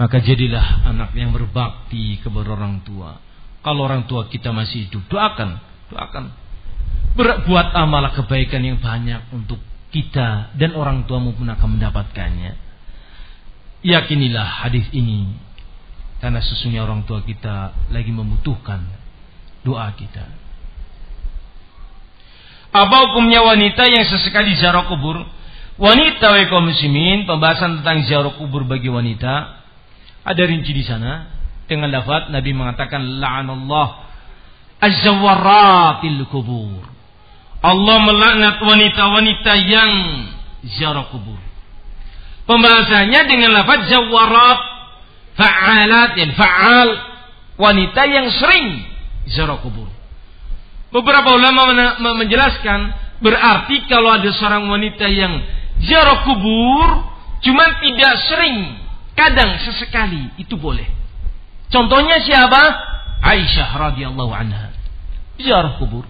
Maka jadilah anak yang berbakti kepada orang tua. Kalau orang tua kita masih hidup, doakan, doakan. Berbuat amalah kebaikan yang banyak untuk kita dan orang tuamu pun akan mendapatkannya. Yakinilah hadis ini, karena sesungguhnya orang tua kita lagi membutuhkan doa kita. Apa hukumnya wanita yang sesekali ziarah kubur? Wanita wa kaum muslimin, pembahasan tentang ziarah kubur bagi wanita Ada rinci di sana dengan lafaz Nabi mengatakan la'anallah az-zawaratil kubur. Allah melaknat wanita-wanita yang ziarah kubur. Pembahasannya dengan lafaz zawarat, fa'alat dan fa'al, wanita yang sering ziarah kubur. Beberapa ulama menjelaskan berarti kalau ada seorang wanita yang ziarah kubur cuman tidak sering, kadang sesekali itu boleh. Contohnya siapa? Aisyah radhiyallahu anha ziarah kubur.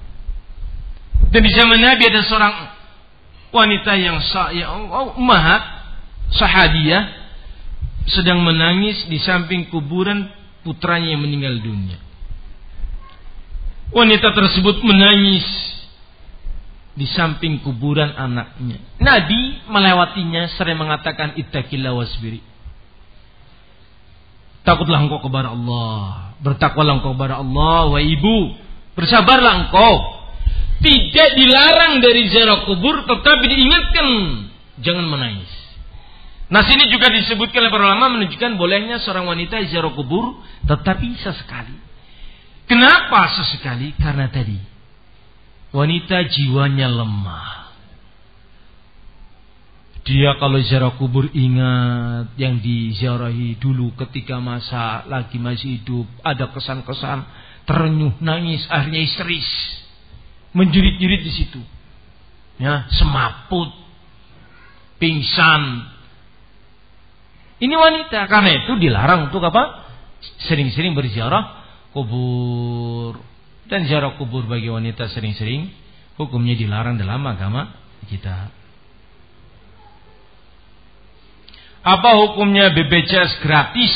Dan di zaman Nabi ada seorang wanita yang ummahat sahabiah sedang menangis di samping kuburan putranya yang meninggal dunia. Wanita tersebut menangis di samping kuburan anaknya. Nabi melewatinya sering mengatakan ittaqillah wasbiri. Takutlah engkau kepada Allah, bertakwalah engkau kepada Allah, wahai ibu, bersabarlah engkau. Tidak dilarang dari ziarah kubur, tetapi diingatkan jangan menangis. Nah, sini juga disebutkan oleh para ulama menunjukkan bolehnya seorang wanita ziarah kubur tetapi sesekali. Kenapa sesekali? Karena tadi wanita jiwanya lemah. Dia kalau ziarah kubur ingat yang diziarahi dulu ketika masa lagi masih hidup. Ada kesan-kesan terenyuh, nangis, akhirnya histeris. Menjurit-jurit di situ. Ya, semaput, pingsan. Ini wanita, karena itu dilarang untuk apa? Sering-sering berziarah kubur. Dan ziarah kubur bagi wanita sering-sering hukumnya dilarang dalam agama kita. Apa hukumnya BPJS gratis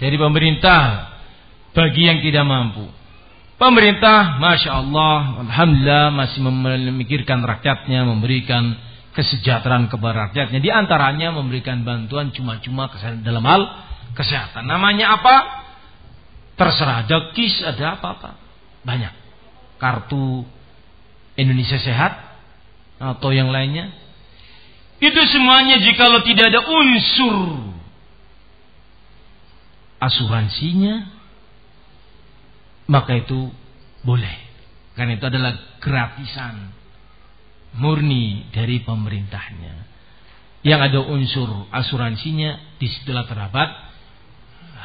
dari pemerintah bagi yang tidak mampu? Pemerintah, masya Allah, alhamdulillah masih memikirkan rakyatnya, memberikan kesejahteraan kepada rakyatnya. Di antaranya memberikan bantuan cuma-cuma dalam hal kesehatan. Namanya apa? Terserah, ada KIS, ada apa-apa. Banyak. Kartu Indonesia Sehat atau yang lainnya. Itu semuanya jikalau tidak ada unsur asuransinya, maka itu boleh. Karena itu adalah gratisan murni dari pemerintahnya. Yang ada unsur asuransinya, disitulah terdapat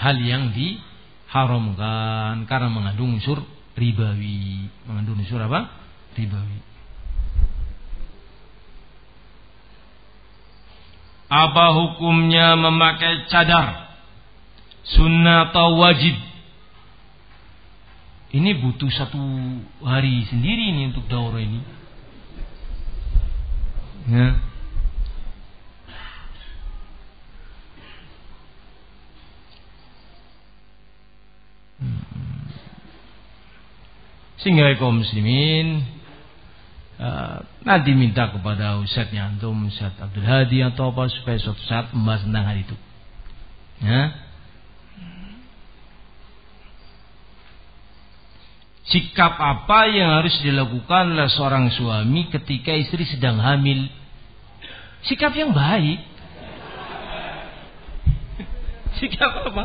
hal yang diharamkan karena mengandung unsur ribawi, mengandung unsur apa? Ribawi. Apa hukumnya memakai cadar? Sunnah atau wajib? Ini butuh satu hari sendiri ini untuk daurah ini. Ya. Sehingga kaum muslimin nanti minta kepada ustadznya antum, Ustadz Abdul Hadi atau apa, supaya suatu saat membahas tentang hal itu. Ya. Sikap apa yang harus dilakukan oleh seorang suami ketika istri sedang hamil? Sikap yang baik. Sikap apa?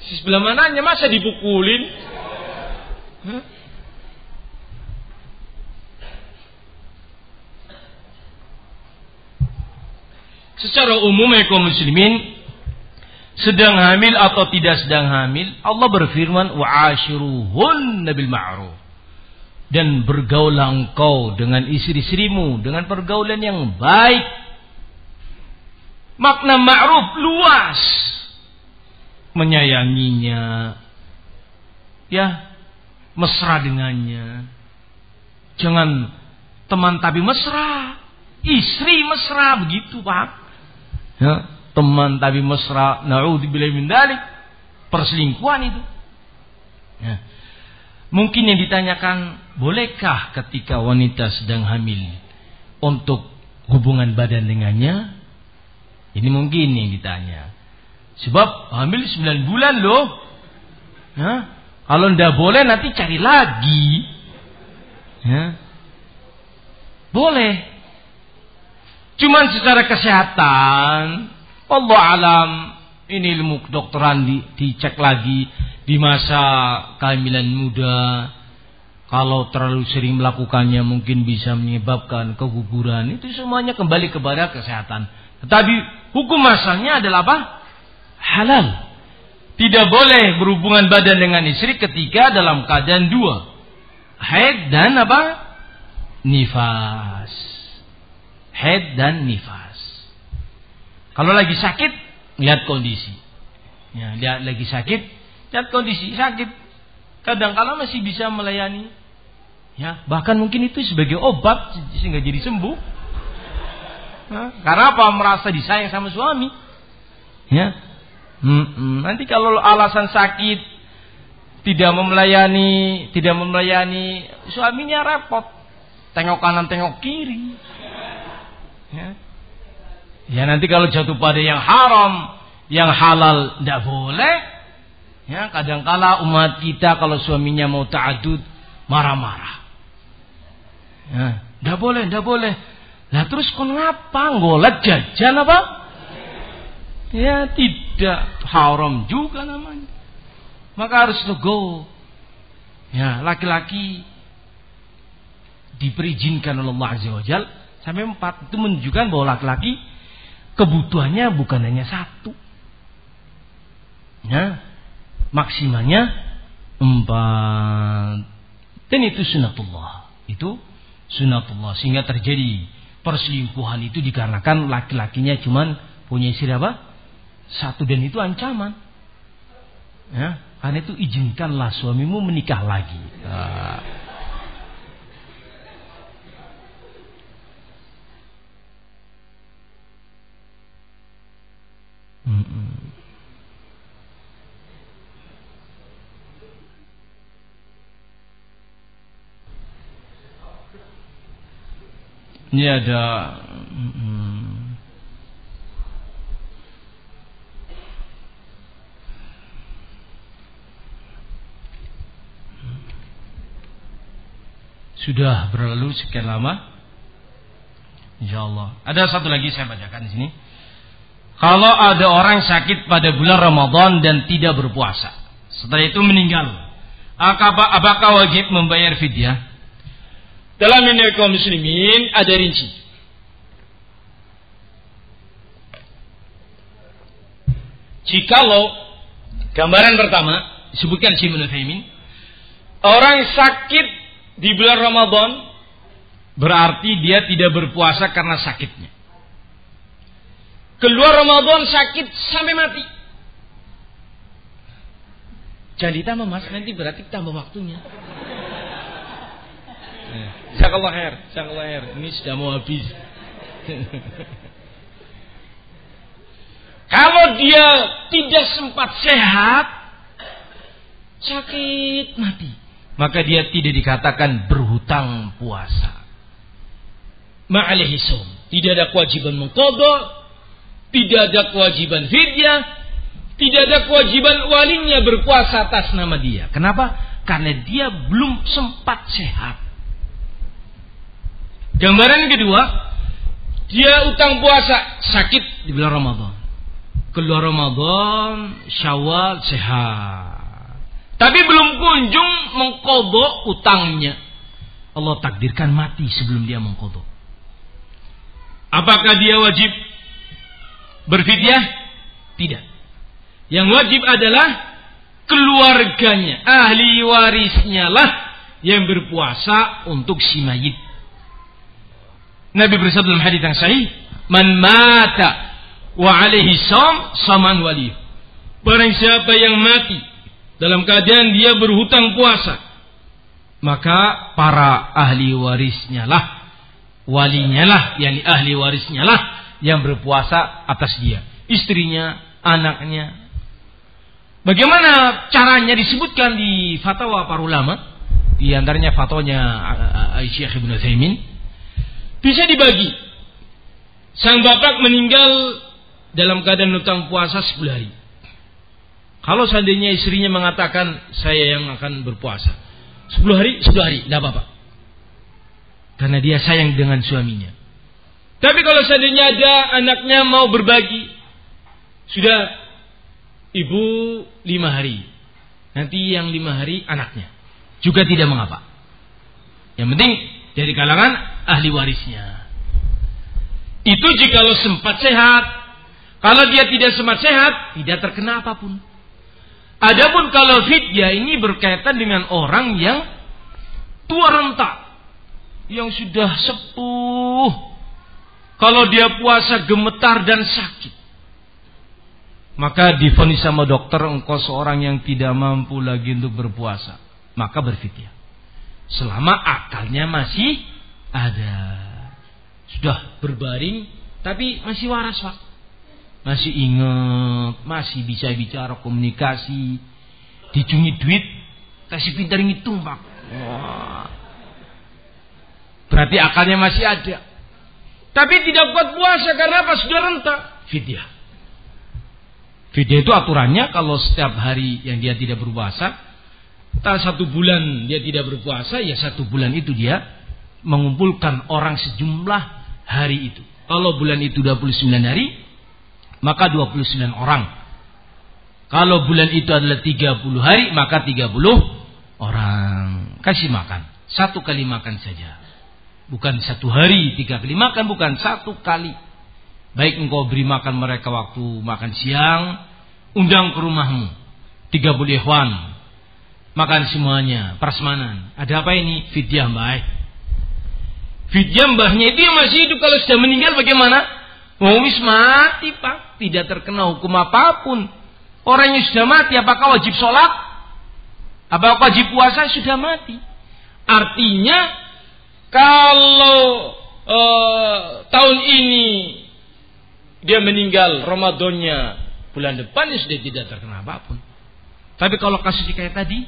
Si sebelah mananya masa dipukulin? Secara umum kaum muslimin sedang hamil atau tidak sedang hamil, Allah berfirman wa'ashiruhunna bil ma'ruf, dan bergaulah engkau dengan istri-istrimu dengan pergaulan yang baik. Makna ma'ruf luas, menyayanginya, ya, mesra dengannya. Jangan teman tapi mesra, istri mesra, begitu Pak. Ya, teman tapi mesra, naudzubillahi min dzalik, perselingkuhan itu. Ya. Mungkin yang ditanyakan, bolehkah ketika wanita sedang hamil untuk hubungan badan dengannya? Ini mungkin yang ditanya. Sebab hamil 9 bulan loh. Ya. Kalau tidak boleh nanti cari lagi. Ya. Boleh. Cuman secara kesehatan Wallahu alam, ini ilmu kedokteran dicek lagi di masa kehamilan muda. Kalau terlalu sering melakukannya mungkin bisa menyebabkan keguguran. Itu semuanya kembali kepada kesehatan. Tetapi hukum asalnya adalah apa? Halal. Tidak boleh berhubungan badan dengan istri ketika dalam keadaan dua. Haid dan apa? Nifas. Haid dan nifas. Kalau lagi sakit, lihat kondisi. Ya, lihat lagi sakit, lihat kondisi sakit. Kadang-kala masih bisa melayani, ya, bahkan mungkin itu sebagai obat sehingga jadi sembuh. Nah, karena apa? Merasa disayang sama suami, ya. Nanti kalau alasan sakit tidak memelayani suaminya repot, tengok kanan tengok kiri, ya. Ya nanti kalau jatuh pada yang haram, yang halal tidak boleh. Ya, kadangkala umat kita kalau suaminya mau ta'adud marah-marah. Ya, enggak boleh. Lah terus kenapa? Ngolat jajan apa? Ya, tidak haram juga namanya. Maka harus teguh. Ya, laki-laki diperizinkan oleh Allah Azza wa Jalla sampai 4. Itu menunjukkan bahwa laki-laki kebutuhannya bukan hanya satu. Ya. Maksimalnya 4. Dan itu sunatullah. Itu sunatullah. Sehingga terjadi perselingkuhan itu dikarenakan laki-lakinya cuman punya istri apa? Satu, dan itu ancaman. Ya, karena itu izinkanlah suamimu menikah lagi. Nah. Ini ada sudah berlalu sekian lama. Insyaallah. Ada satu lagi saya bacakan di sini. Kalau ada orang sakit pada bulan Ramadan dan tidak berpuasa, setelah itu meninggal, apakah wajib membayar fidyah? Dalam ini kaum muslimin ada rinci. Jikalau gambaran pertama disebutkan Ibnu Utsaimin, orang sakit di bulan Ramadan berarti dia tidak berpuasa karena sakitnya. Keluar Ramadan sakit sampai mati. Jangan ditambah mas, nanti berarti tambah waktunya. Jazakallah khair. Ini sudah mau habis. Kalau dia tidak sempat sehat, sakit mati, maka dia tidak dikatakan berhutang puasa. Ma'alaihi shaum. Tidak ada kewajiban mengqadha, tidak ada kewajiban fidyah, tidak ada kewajiban walinya berpuasa atas nama dia. Kenapa? Karena dia belum sempat sehat. Gambaran kedua, dia utang puasa sakit di bulan Ramadan. Keluar Ramadan, Syawal sehat. Tapi belum kunjung mengqadha utangnya. Allah takdirkan mati sebelum dia mengqadha. Apakah dia wajib berfidyah? Tidak. Yang wajib adalah keluarganya, ahli warisnya lah yang berpuasa untuk si mayit. Nabi bersabda dalam hadis yang sahih, "Man mata wa alaihi shaum saman wali." Barang siapa yang mati dalam keadaan dia berhutang puasa, maka para ahli warisnya lah, walinya lah, yakni ahli warisnya lah yang berpuasa atas dia, istrinya, anaknya. Bagaimana caranya disebutkan di fatwa para ulama, di antaranya fatwanya Syekh Ibnu Utsaimin. Bisa dibagi. Sang bapak meninggal dalam keadaan utang puasa 10 hari. Kalau seandainya istrinya mengatakan saya yang akan berpuasa 10 hari, tidak apa-apa. Karena dia sayang dengan suaminya. Tapi kalau seandainya ada anaknya mau berbagi, Sudah ibu 5 hari. Nanti yang 5 hari anaknya. Juga tidak mengapa. Yang penting dari kalangan ahli warisnya. Itu jikalau sempat sehat. Kalau dia tidak sempat sehat, tidak terkena apapun. Adapun kalau fidyah ini berkaitan dengan orang yang tua renta, yang sudah sepuh. Kalau dia puasa gemetar dan sakit, maka divonis sama dokter, engkau seorang yang tidak mampu lagi untuk berpuasa. Maka berfidyah. Selama akalnya masih ada. Sudah berbaring, tapi masih waras Pak. Masih ingat, masih bisa bicara komunikasi. Dicungi duit, kasih pintar ngitung Pak. Wah. Berarti akalnya masih ada. Tapi tidak kuat puasa karena apa? Sudah renta. Fidyah. Fidyah itu aturannya kalau setiap hari yang dia tidak berpuasa, entah 1 bulan dia tidak berpuasa, ya 1 bulan itu dia mengumpulkan orang sejumlah hari itu. Kalau bulan itu 29 hari, maka 29 orang. Kalau bulan itu adalah 30 hari, maka 30 orang. Kasih makan. 1 kali makan saja. Bukan 1 hari 3 kali makan, bukan 1 kali. Baik engkau beri makan mereka waktu makan siang, undang ke rumahmu 30 ikhwan. Makan semuanya, prasmanan. Ada apa ini? Fidyah mbah. Fidyah mbahnya itu yang masih hidup, kalau sudah meninggal bagaimana? Wis mati Pak, tidak terkena hukum apapun. Orang yang sudah mati apakah wajib sholat? Apakah wajib puasa? Sudah mati. Artinya kalau tahun ini dia meninggal Ramadannya bulan depan, ya sudah tidak terkena apapun. Tapi kalau kasusnya kayak tadi,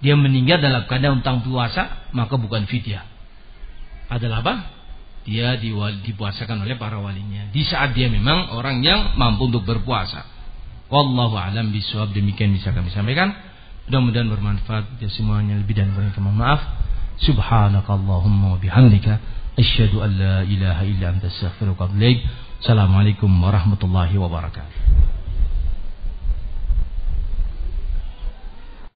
dia meninggal dalam keadaan utang puasa, maka bukan fidyah. Adalah apa? Dia dipuasakan oleh para walinya. Di saat dia memang orang yang mampu untuk berpuasa. Wallahu a'lam bishawab. Demikian bisa kami sampaikan. Mudah-mudahan bermanfaat ya semuanya, lebih dan kurang mohon maaf. Subhanakallahumma wa bihamdika asyhadu an la ilaha illa anta astaghfiruka wa atubu ilaik. Assalamualaikum warahmatullahi wabarakatuh.